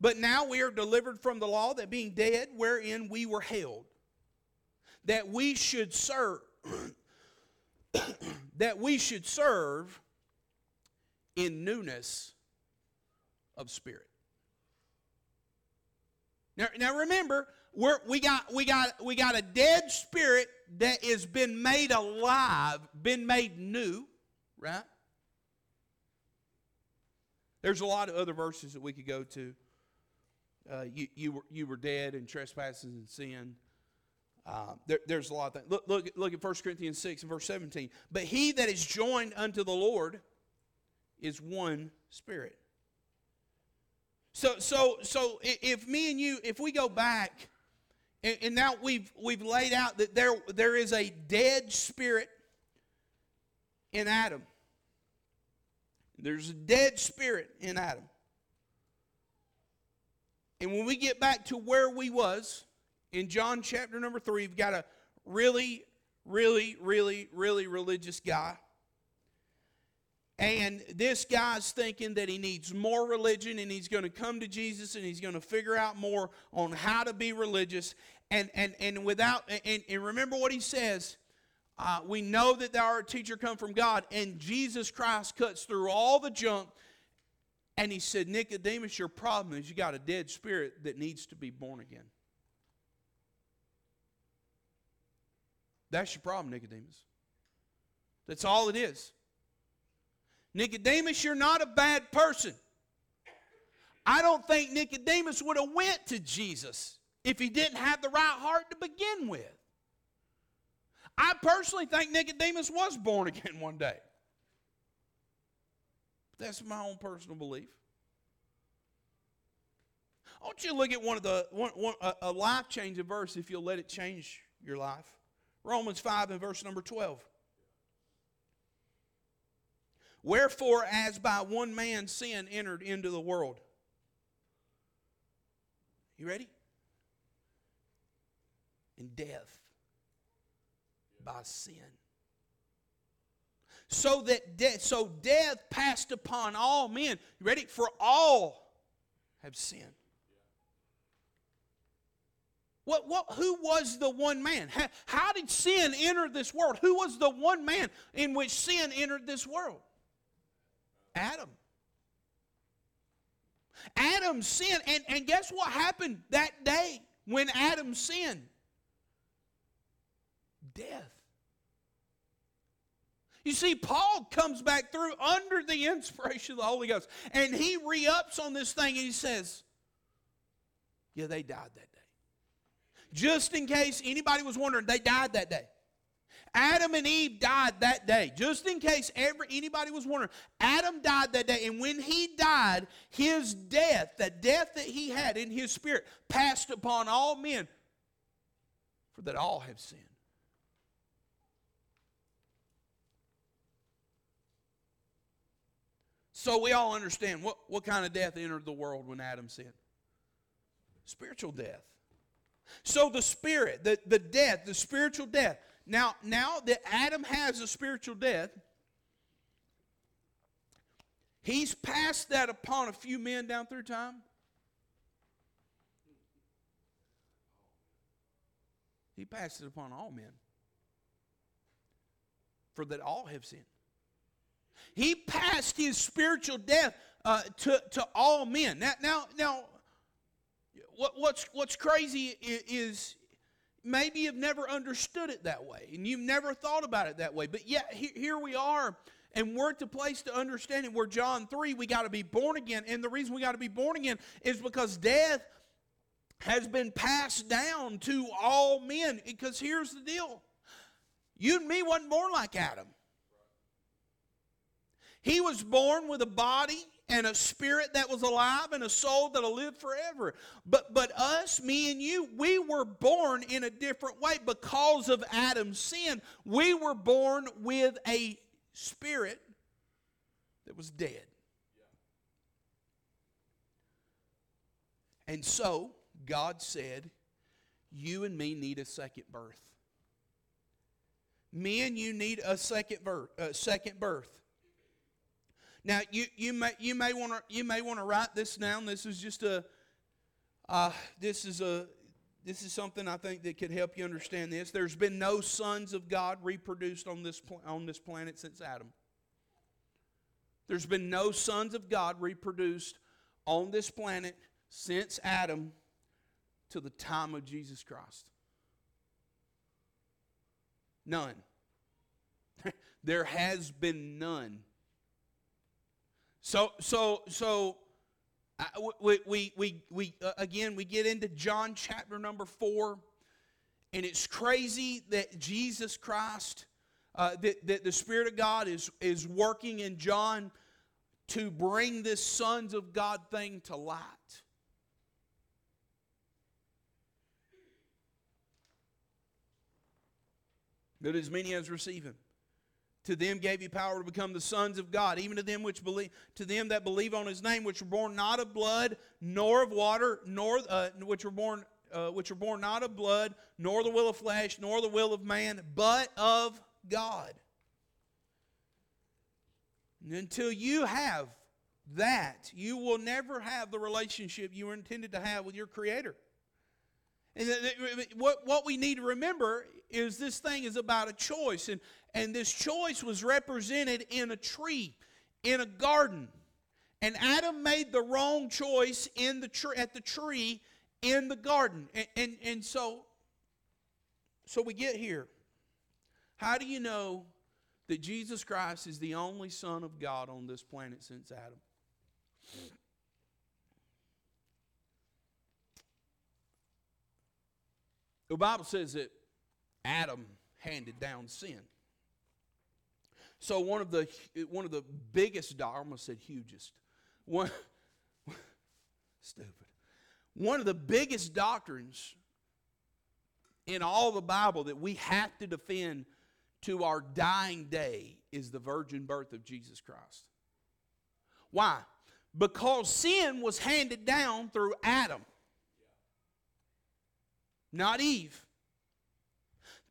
But now we are delivered from the law, that being dead, wherein we were held, that we should serve, that we should serve in newness of spirit. Now, now remember, we're, we got we got we got a dead spirit that has been made alive, been made new, right? There's a lot of other verses that we could go to. Uh, you you were you were dead in trespasses and sin. Uh, there, there's a lot of things. Look look look at First Corinthians six and verse seventeen. But he that is joined unto the Lord is one spirit. So so so if me and you, if we go back, and, and now we've we've laid out that there there is a dead spirit in Adam. There's a dead spirit in Adam. And when we get back to where we was in John chapter number three, we've got a really, really, really, really religious guy. And this guy's thinking that he needs more religion, and he's going to come to Jesus, and he's going to figure out more on how to be religious. And and and without and, and remember what he says, uh, we know that thou art a teacher come from God. And Jesus Christ cuts through all the junk, and he said, Nicodemus, your problem is you got a dead spirit that needs to be born again. That's your problem, Nicodemus. That's all it is. Nicodemus, you're not a bad person. I don't think Nicodemus would have went to Jesus if he didn't have the right heart to begin with. I personally think Nicodemus was born again one day. But that's my own personal belief. I want you to look at one of the one, one, a life-changing verse, if you'll let it change your life. Romans five and verse number twelve. Wherefore, as by one man sin entered into the world. You ready? And death by sin. So that death, so death passed upon all men. You ready? For all have sinned. What, what, who was the one man? How, how did sin enter this world? Who was the one man in which sin entered this world? Adam. Adam sinned, and, and guess what happened that day when Adam sinned? Death. You see, Paul comes back through under the inspiration of the Holy Ghost, and he re-ups on this thing, and he says, yeah, they died that day. Just in case anybody was wondering, they died that day. Adam and Eve died that day. Just in case ever anybody was wondering, Adam died that day. And when he died, his death, the death that he had in his spirit, passed upon all men, for that all have sinned. So we all understand what, what kind of death entered the world when Adam sinned. Spiritual death. So the spirit, the, the death, the spiritual death. Now, now that Adam has a spiritual death, he's passed that upon a few men down through time. He passed it upon all men, for that all have sinned. He passed his spiritual death uh, to, to all men. Now, now, now what, what's, what's crazy is... maybe you've never understood it that way, and you've never thought about it that way. But yet, he, here we are, and we're at the place to understand it. We're John three, we got to be born again. And the reason we got to be born again is because death has been passed down to all men. Because here's the deal. You and me wasn't born like Adam. He was born with a body and a spirit that was alive, and a soul that'll live forever. But but us, me and you, we were born in a different way because of Adam's sin. We were born with a spirit that was dead. And so, God said, you and me need a second birth. Me and you need a second birth. A second birth. Now you you may you may want to you may want to write this down. This is just a uh, this is a this is something I think that could help you understand this. There's been no sons of God reproduced on this on this planet since Adam. There's been no sons of God reproduced on this planet since Adam to the time of Jesus Christ. None. There has been none. So, so, so, I, we, we, we, we uh, again, we get into John chapter number four, and it's crazy that Jesus Christ, uh, that, that the Spirit of God is, is working in John to bring this sons of God thing to light. But as many as receive him, to them gave he power to become the sons of God, even to them which believe, to them that believe on his name, which were born not of blood, nor of water, nor uh, which were born, uh, which were born not of blood, nor the will of flesh, nor the will of man, but of God. And until you have that, you will never have the relationship you were intended to have with your Creator. And what what we need to remember is this thing is about a choice, and and this choice was represented in a tree, in a garden, and Adam made the wrong choice in the tree at the tree in the garden, and, and and so so we get here. How do you know that Jesus Christ is the only Son of God on this planet since Adam? The Bible says that Adam handed down sin. So one of the one of the biggest, I almost said hugest, one stupid, one of the biggest doctrines in all the Bible that we have to defend to our dying day is the virgin birth of Jesus Christ. Why? Because sin was handed down through Adam. Not Eve.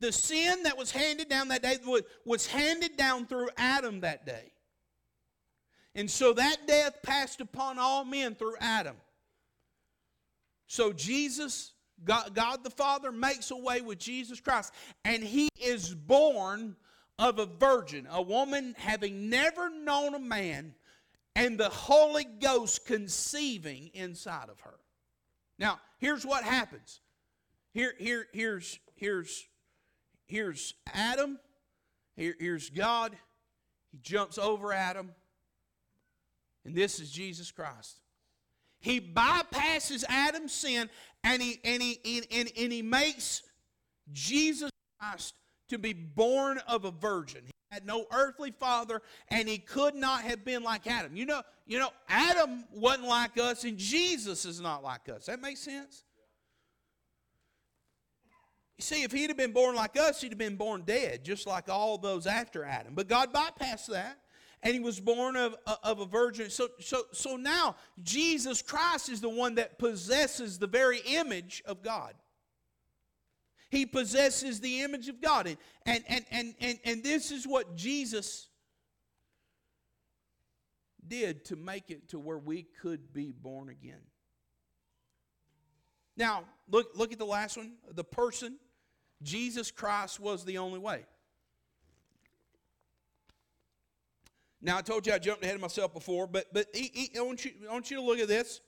The sin that was handed down that day was handed down through Adam that day. And so that death passed upon all men through Adam. So Jesus God, God the Father makes a way with Jesus Christ. And he is born of a virgin, a woman having never known a man, and the Holy Ghost conceiving inside of her. Now, here's what happens. Here, here, here's, here's, here's Adam. Here, here's God. He jumps over Adam. And this is Jesus Christ. He bypasses Adam's sin, and he and he and, and, and he makes Jesus Christ to be born of a virgin. He had no earthly father, and he could not have been like Adam. You know, you know, Adam wasn't like us, and Jesus is not like us. That makes sense? You see, if he'd have been born like us, he'd have been born dead, just like all those after Adam. But God bypassed that. And he was born of, of a virgin. So, so, so now Jesus Christ is the one that possesses the very image of God. He possesses the image of God. And, and, and, and, and, and this is what Jesus did to make it to where we could be born again. Now, look, look at the last one. The person, Jesus Christ was the only way. Now, I told you I jumped ahead of myself before, but, but he, he, I, want you, I want you to look at this.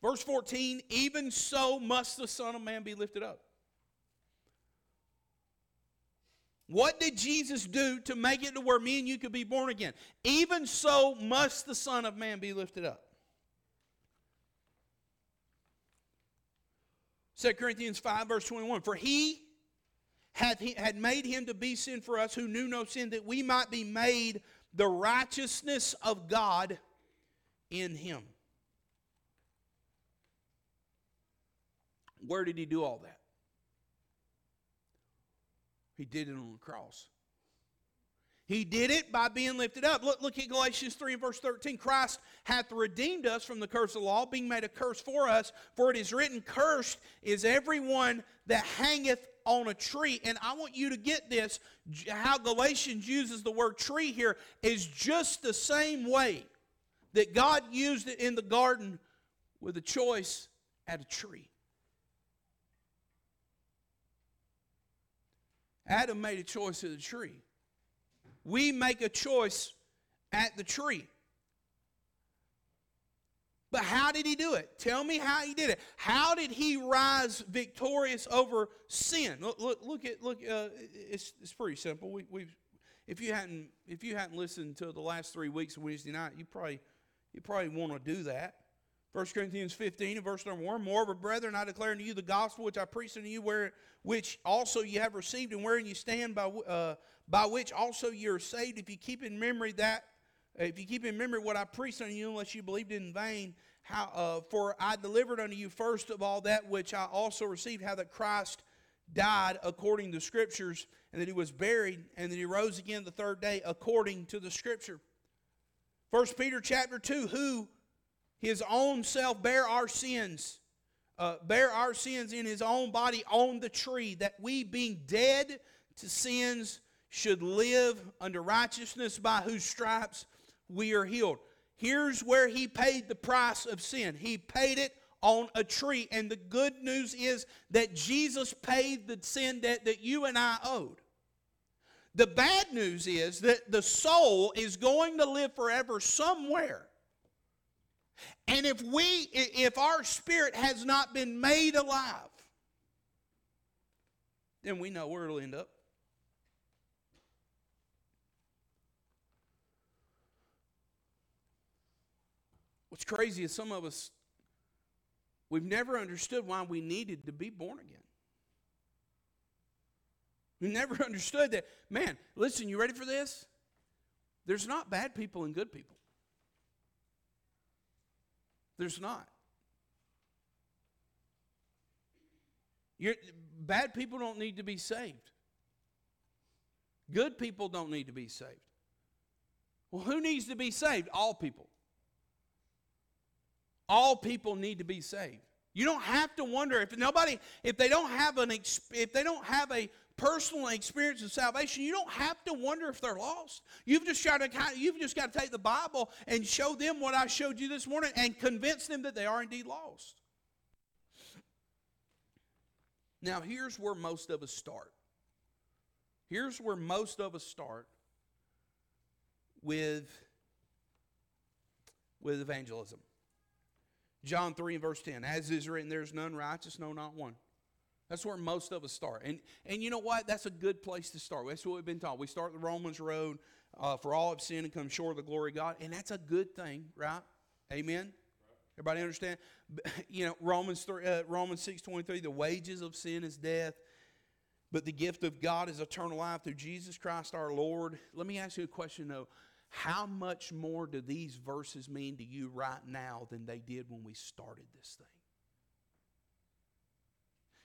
Verse fourteen, even so must the Son of Man be lifted up. What did Jesus do to make it to where me and you could be born again? Even so must the Son of Man be lifted up. Second Corinthians five, verse twenty-one, for he had, he had made him to be sin for us who knew no sin, that we might be made the righteousness of God in him. Where did he do all that? He did it on the cross. He did it by being lifted up. Look, look at Galatians three and verse thirteen. Christ hath redeemed us from the curse of the law, being made a curse for us. For it is written, cursed is everyone that hangeth on a tree. And I want you to get this, how Galatians uses the word tree here is just the same way that God used it in the garden with a choice at a tree. Adam made a choice at the tree. We make a choice at the tree. But how did he do it? Tell me how he did it. How did he rise victorious over sin? Look, look, look at look. Uh, it's it's pretty simple. We we, if you hadn't if you hadn't listened to the last three weeks of Wednesday night, you probably you probably want to do that. First Corinthians fifteen and verse number one. Moreover, brethren, I declare unto you the gospel which I preached unto you, where which also you have received, and wherein you stand, by uh, by which also you are saved, if you keep in memory that. If you keep in memory what I preached unto you, unless you believed it in vain, how, uh, for I delivered unto you first of all that which I also received, how that Christ died according to the Scriptures, and that he was buried, and that he rose again the third day according to the Scripture. First Peter chapter two, who his own self bare our sins, uh, bare our sins in his own body on the tree, that we being dead to sins should live unto righteousness, by whose stripes we are healed. Here's where he paid the price of sin. He paid it on a tree. And the good news is that Jesus paid the sin debt that you and I owed. The bad news is that the soul is going to live forever somewhere. And if we, if our spirit has not been made alive, then we know where it'll end up. What's crazy is some of us, we've never understood why we needed to be born again. We never understood that, man, listen, you ready for this? There's not bad people and good people. There's not. You're, bad people don't need to be saved. Good people don't need to be saved. Well, who needs to be saved? All people. All people need to be saved. You don't have to wonder if nobody, if they don't have an, if they don't have a personal experience of salvation, you don't have to wonder if they're lost. You've just got to, you've just got to take the Bible and show them what I showed you this morning and convince them that they are indeed lost. Now, here's where most of us start. Here's where most of us start with, with evangelism. John three and verse ten, as is written, there is none righteous, no, not one. That's where most of us start. And and you know what? That's a good place to start. That's what we've been taught. We start the Romans road, uh, for all have sinned and come short of the glory of God. And that's a good thing, right? Amen? Everybody understand? You know, Romans three, uh, Romans six twenty-three, the wages of sin is death, but the gift of God is eternal life through Jesus Christ our Lord. Let me ask you a question, though. How much more do these verses mean to you right now than they did when we started this thing?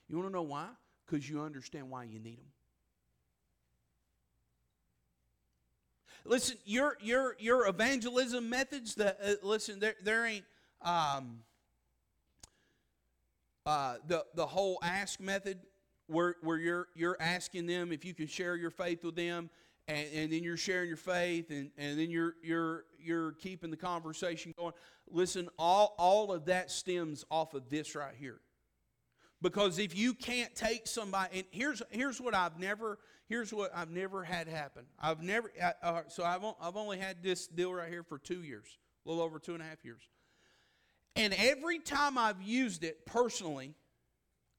You want to know why? Because you understand why you need them. Listen, your your your evangelism methods. That uh, listen, there there ain't um, uh, the the whole ask method where where you're you're asking them if you can share your faith with them. And, and then you're sharing your faith, and, and then you're you're you're keeping the conversation going. Listen, all, all of that stems off of this right here. Because if you can't take somebody, and here's here's what I've never here's what I've never had happen. I've never I, uh, so I've I've only had this deal right here for two years, a little over two and a half years. And every time I've used it personally,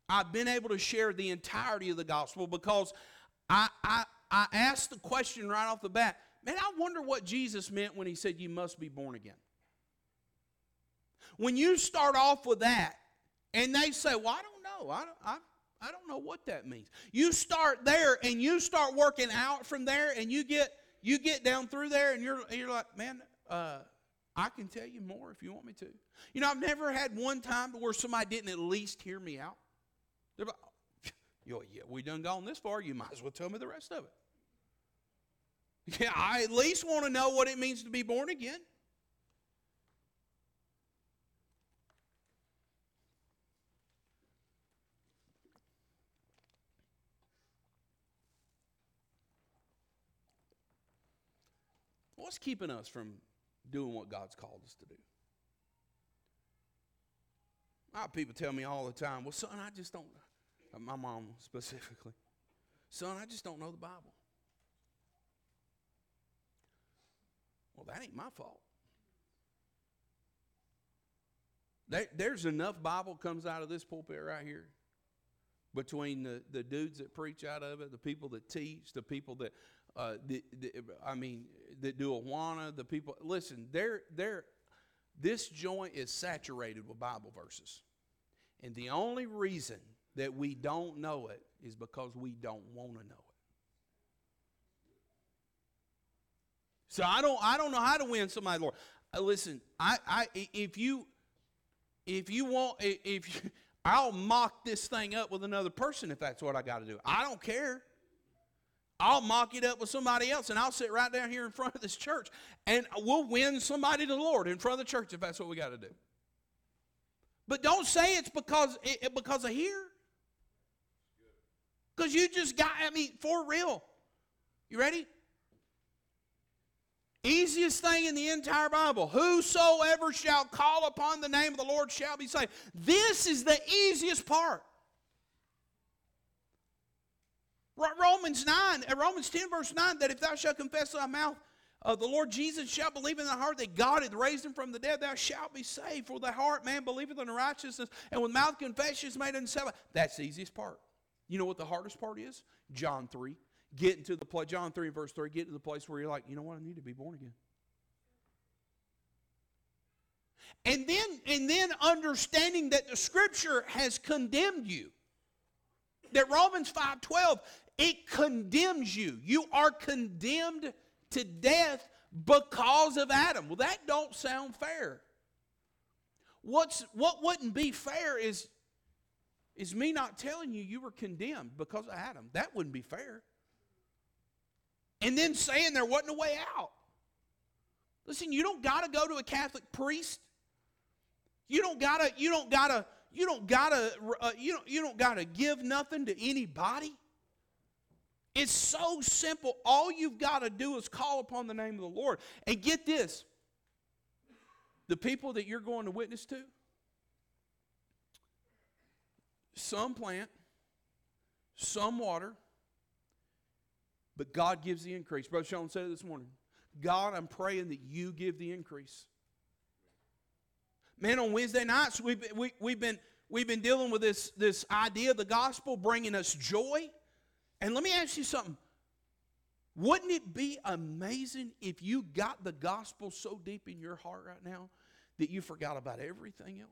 I've been able to share the entirety of the gospel because I I. I asked the question right off the bat, man, I wonder what Jesus meant when he said you must be born again. When you start off with that, and they say, well, I don't know. I don't, I, I don't know what that means. You start there, and you start working out from there, and you get you get down through there, and you're, and you're like, man, uh, I can tell you more if you want me to. You know, I've never had one time where somebody didn't at least hear me out. They're like, oh, yeah, we done gone this far, you might as well tell me the rest of it. Yeah, I at least want to know what it means to be born again. What's keeping us from doing what God's called us to do? My people tell me all the time, well, son, I just don't know. My mom specifically. Son, I just don't know the Bible. Well, that ain't my fault. There, there's enough Bible comes out of this pulpit right here between the, the dudes that preach out of it, the people that teach, the people that, uh, the, the, I mean, that do Awana, the people. Listen, they're, they're, this joint is saturated with Bible verses. And the only reason that we don't know it is because we don't want to know it. So I don't I don't know how to win somebody, Lord. Uh, listen, I, I if you if you want if you, I'll mock this thing up with another person if that's what I got to do. I don't care. I'll mock it up with somebody else, and I'll sit right down here in front of this church, and we'll win somebody to the Lord in front of the church if that's what we got to do. But don't say it's because it, because of here. Because you just got, I mean, for real. You ready? Easiest thing in the entire Bible. Whosoever shall call upon the name of the Lord shall be saved. This is the easiest part. Romans nine, Romans ten verse nine, that if thou shalt confess thy mouth of the Lord Jesus, shalt believe in thy heart that God hath raised him from the dead, thou shalt be saved. For the heart man believeth unto righteousness, and with mouth confession is made unto salvation. That's the easiest part. You know what the hardest part is? John three. Get into the place. John three, verse three. Get to the place where you're like, you know what? I need to be born again. And then, and then understanding that the Scripture has condemned you. That Romans five twelve, it condemns you. You are condemned to death because of Adam. Well, that don't sound fair. What's what wouldn't be fair is. Is me not telling you you were condemned because of Adam. That wouldn't be fair. And then saying there wasn't a way out. Listen, you don't gotta go to a Catholic priest. You don't gotta, you don't gotta, you don't gotta, uh, you don't, you don't gotta give nothing to anybody. It's so simple. All you've got to do is call upon the name of the Lord. And get this. The people that you're going to witness to, some plant, some water, but God gives the increase. Brother Sean said it this morning. God, I'm praying that you give the increase. Man, on Wednesday nights, we've, we, we've, been, we've been dealing with this, this idea of the gospel bringing us joy. And let me ask you something. Wouldn't it be amazing if you got the gospel so deep in your heart right now that you forgot about everything else?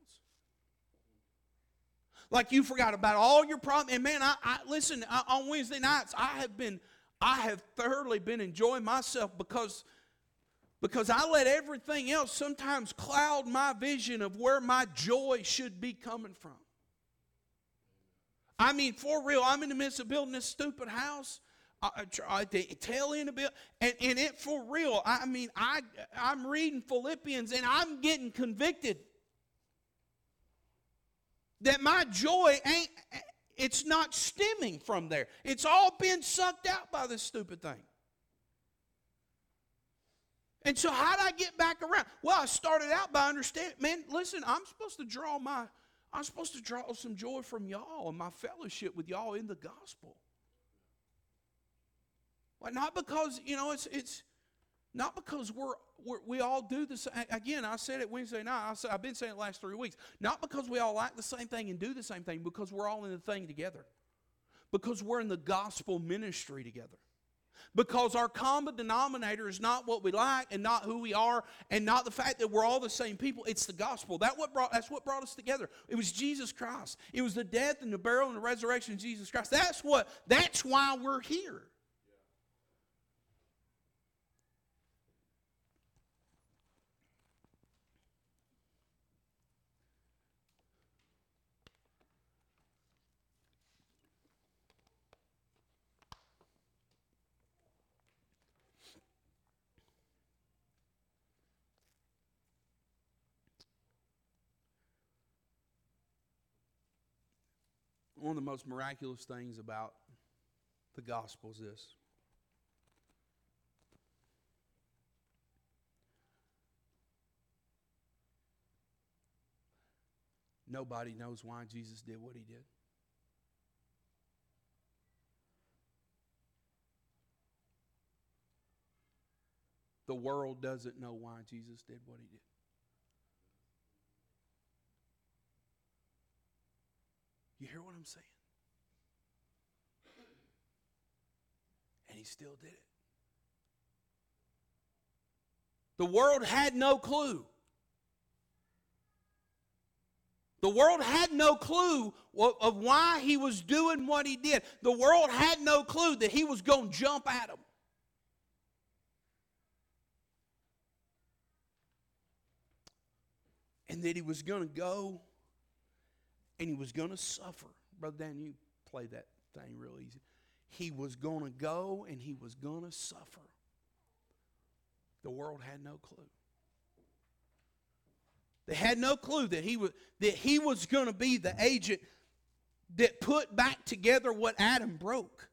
Like you forgot about all your problems. And man, I, I listen, I, on Wednesday nights, I have been, I have thoroughly been enjoying myself because... Because I let everything else sometimes cloud my vision of where my joy should be coming from. I mean, for real, I'm in the midst of building this stupid house. I, I, I tell in a bit, and, and it for real. I mean, I I'm reading Philippians and I'm getting convicted that my joy ain't. It's not stemming from there. It's all been sucked out by this stupid thing. And so how did I get back around? Well, I started out by understanding, man, listen, I'm supposed to draw my, I'm supposed to draw some joy from y'all and my fellowship with y'all in the gospel. Like not because, you know, it's it's not because we're, we're we all do the same. Again, I said it Wednesday night. I said, I've been saying it the last three weeks. Not because we all like the same thing and do the same thing, because we're all in the thing together. Because we're in the gospel ministry together. Because our common denominator is not what we like and not who we are and not the fact that we're all the same people. It's the gospel. That what brought, that's what brought us together. It was Jesus Christ. It was the death and the burial and the resurrection of Jesus Christ. That's what. That's why we're here. One of the most miraculous things about the gospel is this. Nobody knows why Jesus did what he did. The world doesn't know why Jesus did what he did. You hear what I'm saying? And he still did it. The world had no clue. The world had no clue of why he was doing what he did. The world had no clue that he was going to jump at him. And that he was going to go and he was going to suffer. Brother Dan, you played that thing real easy. He was going to go and he was going to suffer. The world had no clue. They had no clue that he was, that he was going to be the agent that put back together what Adam broke.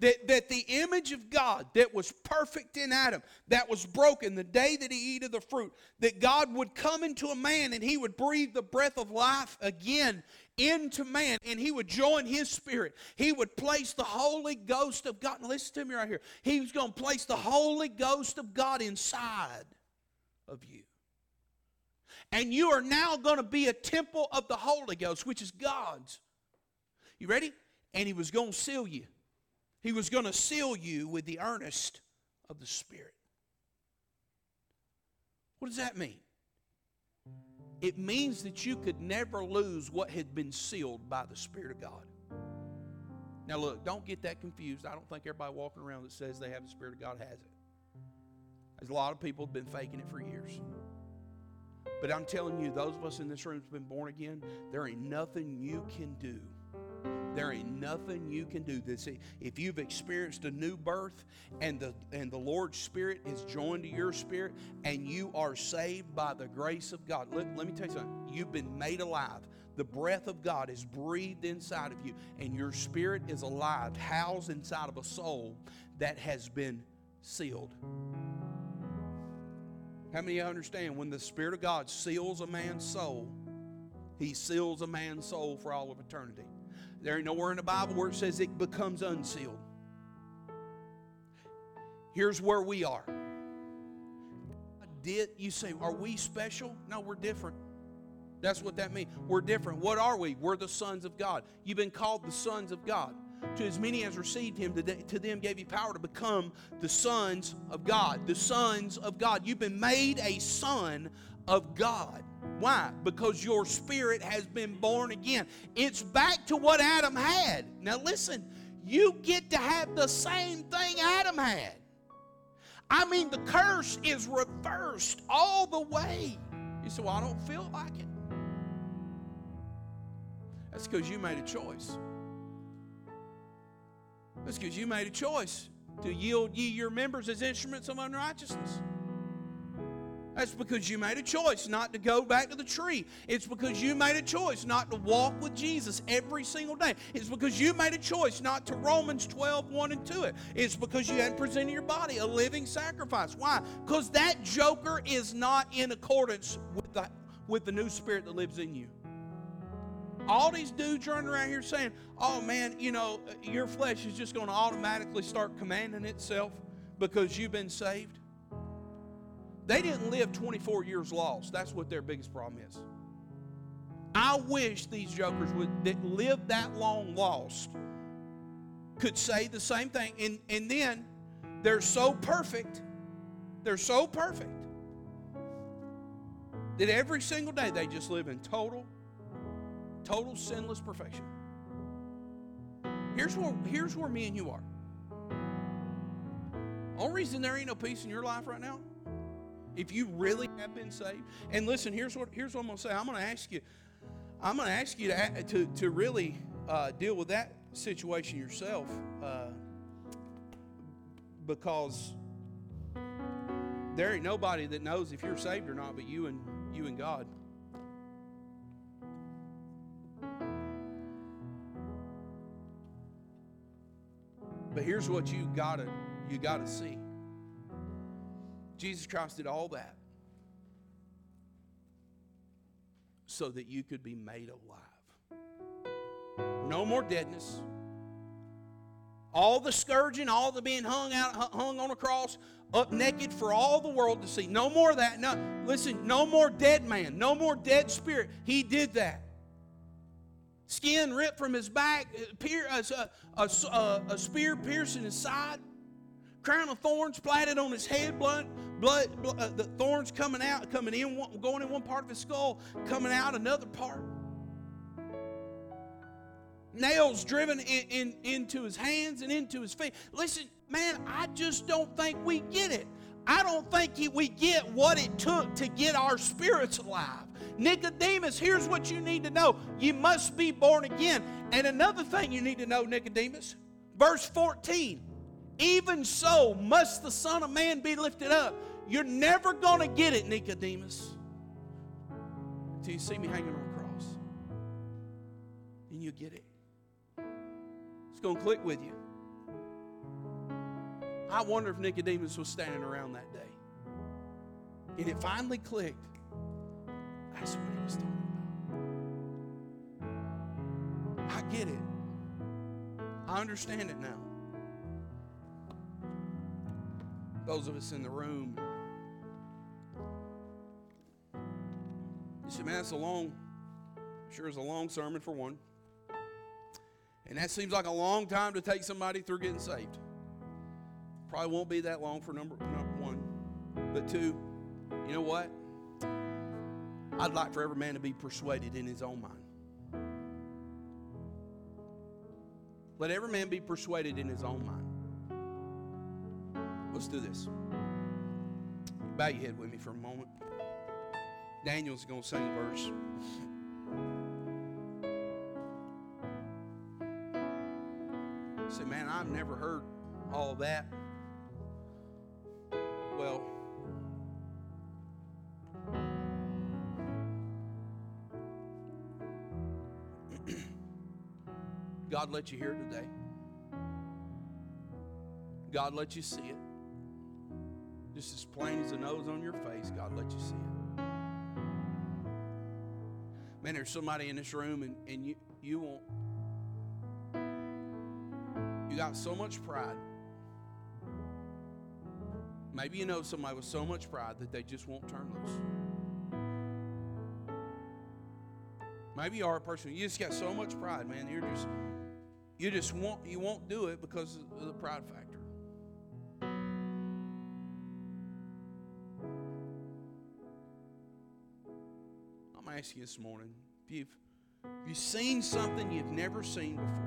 That, that the image of God that was perfect in Adam, that was broken the day that he ate of the fruit, that God would come into a man and he would breathe the breath of life again into man and he would join his spirit. He would place the Holy Ghost of God. Listen to me right here. He was going to place the Holy Ghost of God inside of you. And you are now going to be a temple of the Holy Ghost, which is God's. You ready? And he was going to seal you. He was going to seal you with the earnest of the Spirit. What does that mean? It means that you could never lose what had been sealed by the Spirit of God. Now look, don't get that confused. I don't think everybody walking around that says they have the Spirit of God has it. There's a lot of people have been faking it for years. But I'm telling you, those of us in this room who've been born again, there ain't nothing you can do. There ain't nothing you can do. This if you've experienced a new birth and the and the Lord's Spirit is joined to your spirit and you are saved by the grace of God. Let, let me tell you something. You've been made alive. The breath of God is breathed inside of you and your spirit is alive, housed inside of a soul that has been sealed. How many of you understand when the Spirit of God seals a man's soul, he seals a man's soul for all of eternity? There ain't nowhere in the Bible where it says it becomes unsealed. Here's where we are. Did you say, are we special? No, we're different. That's what that means. We're different. What are we? We're the sons of God. You've been called the sons of God. To as many as received him, to them gave he power to become the sons of God. The sons of God. You've been made a son of God. Why? Because your spirit has been born again. It's back to what Adam had. Now listen, you get to have the same thing Adam had. I mean, the curse is reversed all the way. You say, well, I don't feel like it. That's because you made a choice. That's because you made a choice to yield ye your members as instruments of unrighteousness. That's because you made a choice not to go back to the tree. It's because you made a choice not to walk with Jesus every single day. It's because you made a choice not to Romans twelve, one and two it. It's because you hadn't presented your body a living sacrifice. Why? Because that joker is not in accordance with the, with the new spirit that lives in you. All these dudes running around here saying, oh man, you know, your flesh is just going to automatically start commanding itself because you've been saved. They didn't live twenty-four years lost. That's what their biggest problem is. I wish these jokers would, that lived that long lost could say the same thing. And, and then they're so perfect, they're so perfect, that every single day they just live in total, total sinless perfection. Here's where, here's where me and you are. Only reason there ain't no peace in your life right now, if you really have been saved. And listen, here's what here's what I'm going to say. I'm going to ask you, I'm going to ask you to to, to really uh, deal with that situation yourself, uh, because there ain't nobody that knows if you're saved or not, but you and you and God. But here's what you gotta you gotta see. Jesus Christ did all that so that you could be made alive. No more deadness. All the scourging, all the being hung out, hung on a cross, up naked for all the world to see. No more of that. No, listen, no more dead man. No more dead spirit. He did that. Skin ripped from his back, a, a, a, a spear piercing his side. Crown of thorns platted on his head, blood, blood, blood uh, the thorns coming out, coming in, one, going in one part of his skull, coming out another part. Nails driven in, in, into his hands and into his feet. Listen, man, I just don't think we get it. I don't think he, we get what it took to get our spirits alive. Nicodemus, here's what you need to know. You must be born again. And another thing you need to know, Nicodemus, verse fourteen. Even so must the Son of Man be lifted up. You're never going to get it, Nicodemus, until you see me hanging on a cross. And you'll get it. It's going to click with you. I wonder if Nicodemus was standing around that day. And it finally clicked. That's what he was talking about. I get it. I understand it now. Those of us in the room, you say, man, that's a long, sure is a long sermon for one. And that seems like a long time to take somebody through getting saved. Probably won't be that long for number, number one. But two, you know what? I'd like for every man to be persuaded in his own mind. Let every man be persuaded in his own mind. Let's do this. Bow your head with me for a moment. Daniel's going to sing a verse. Say, man, I've never heard all that. Well, God let you hear it today. God let you see it. Just as plain as the nose on your face, God let you see it. Man, there's somebody in this room and, and you, you won't You got so much pride. Maybe you know somebody with so much pride that they just won't turn loose. Maybe you are a person, you just got so much pride, man. You're just, you just won't, you won't do it because of the pride factor. I'm asking you this morning, if you've, if you've seen something you've never seen before,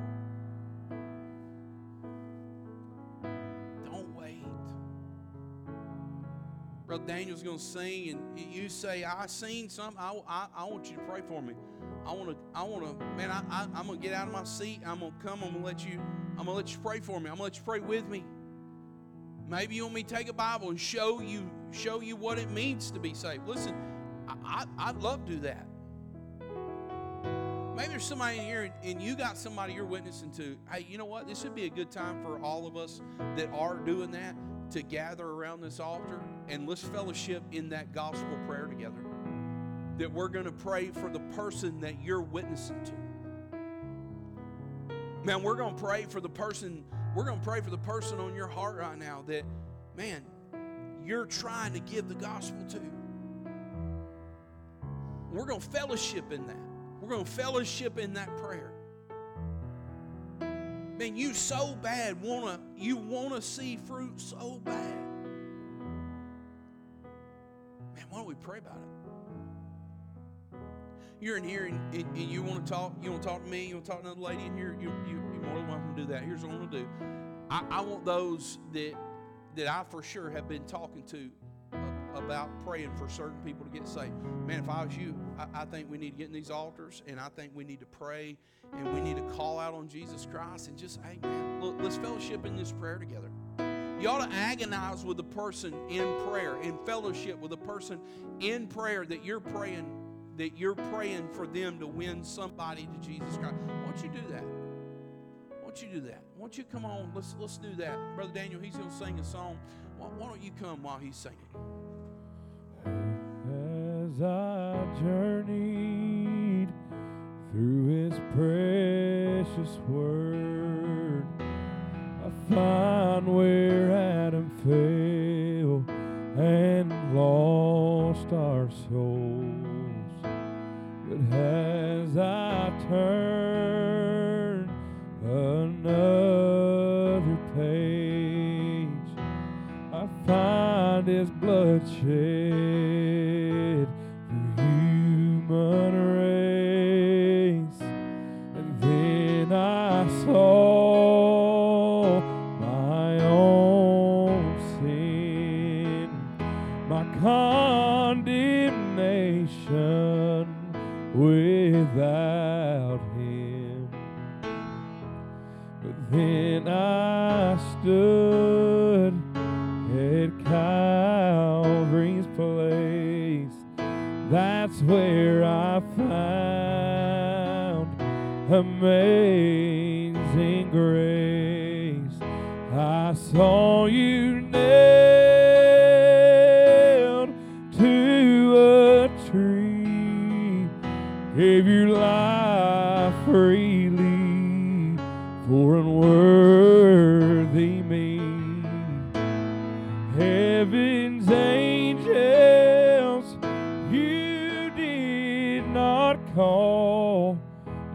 Daniel's going to sing, and you say, I seen something, I, I, I want you to pray for me. I want to, I want to, man, I, I, I'm going to get out of my seat. I'm going to come. I'm going to let you, I'm going to let you pray for me. I'm going to let you pray with me. Maybe you want me to take a Bible and show you, show you what it means to be saved. Listen, I, I, I'd love to do that. Maybe there's somebody in here, and you got somebody you're witnessing to. Hey, you know what? This would be a good time for all of us that are doing that to gather around this altar and let's fellowship in that gospel prayer together. That we're going to pray for the person that you're witnessing to. Man, we're going to pray for the person, we're going to pray for the person on your heart right now that, man, you're trying to give the gospel to. We're going to fellowship in that. We're going to fellowship in that prayer. Man, you so bad wanna you wanna see fruit so bad. Man, why don't we pray about it? You're in here and, and, and you want to talk. You want to talk to me. You want to talk to another lady in here. You, you, you're more than welcome to do that. Here's what I'm gonna do. I, I want those that that I for sure have been talking to about praying for certain people to get saved. Man, if I was you, I, I think we need to get in these altars, and I think we need to pray, and we need to call out on Jesus Christ, and just, hey, man, look, let's fellowship in this prayer together. You ought to agonize with the person in prayer, and fellowship with the person in prayer that you're praying, that you're praying for them to win somebody to Jesus Christ. Why don't you do that? Why don't you do that? Why don't you come on? Let's let's do that, Brother Daniel. He's gonna sing a song. Why, why don't you come while he's singing? As I journeyed through His precious Word, I find where Adam fell and lost our souls. But as I turn another page, I find His bloodshed. Race. And then I saw my own sin, my condemnation without Him. But then I stood at Calvary's place. That's where I found amazing grace. I saw you nailed to a tree, gave you life freely for unworthy me. Heaven's angels, call,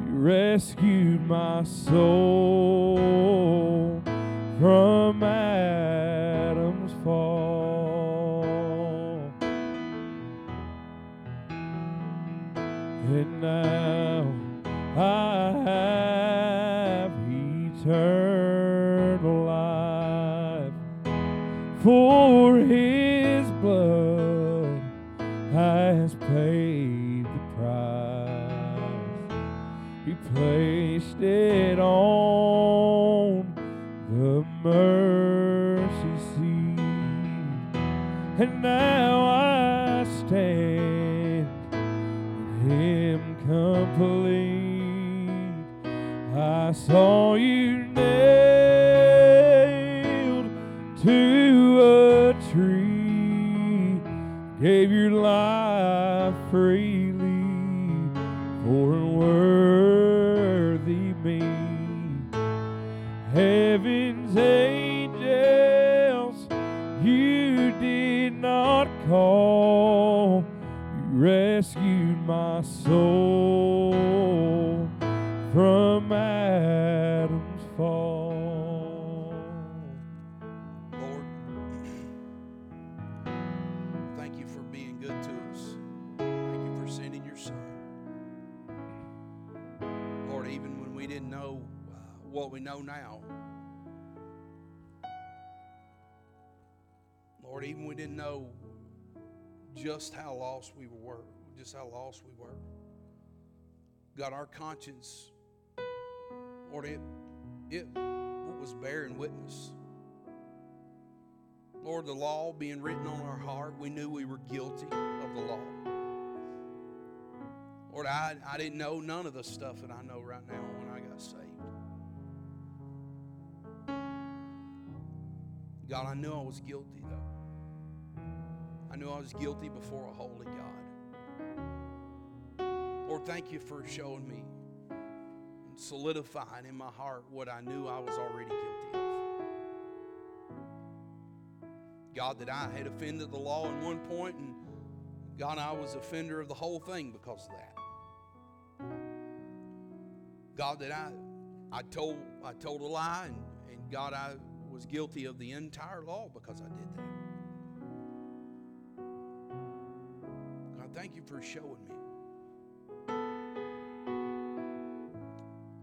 you rescued my soul from Adam's fall. And now I have eternal life, for His blood has paid. He placed it on the mercy seat, and now I stand in Him complete. I saw you nailed to a tree, gave your life freely for an word. Heaven you did not call, you rescued my soul from Adam's fall. Lord, thank you for being good to us. Thank you for sending your son. Lord, even when we didn't know uh, what we know now, Lord, even we didn't know just how lost we were, just how lost we were. God, our conscience, Lord, it, it was bearing witness. Lord, the law being written on our heart, we knew we were guilty of the law. Lord, I, I didn't know none of the stuff that I know right now when I got saved. God, I knew I was guilty, though. I knew I was guilty before a holy God. Lord, thank you for showing me and solidifying in my heart what I knew I was already guilty of. God, that I had offended the law at one point, and God, I was offender of the whole thing because of that. God, that I I told I told a lie, and, and God, I was guilty of the entire law because I did that. Thank you for showing me.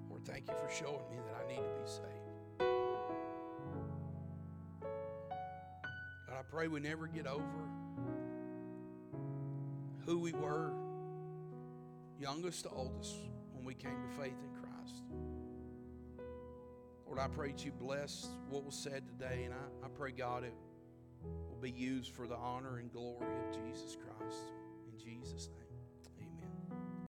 Lord, thank you for showing me that I need to be saved. God, I pray we never get over who we were, youngest to oldest, when we came to faith in Christ. Lord, I pray that you bless what was said today, and I, I pray, God, it will be used for the honor and glory of Jesus Christ. In Jesus' name.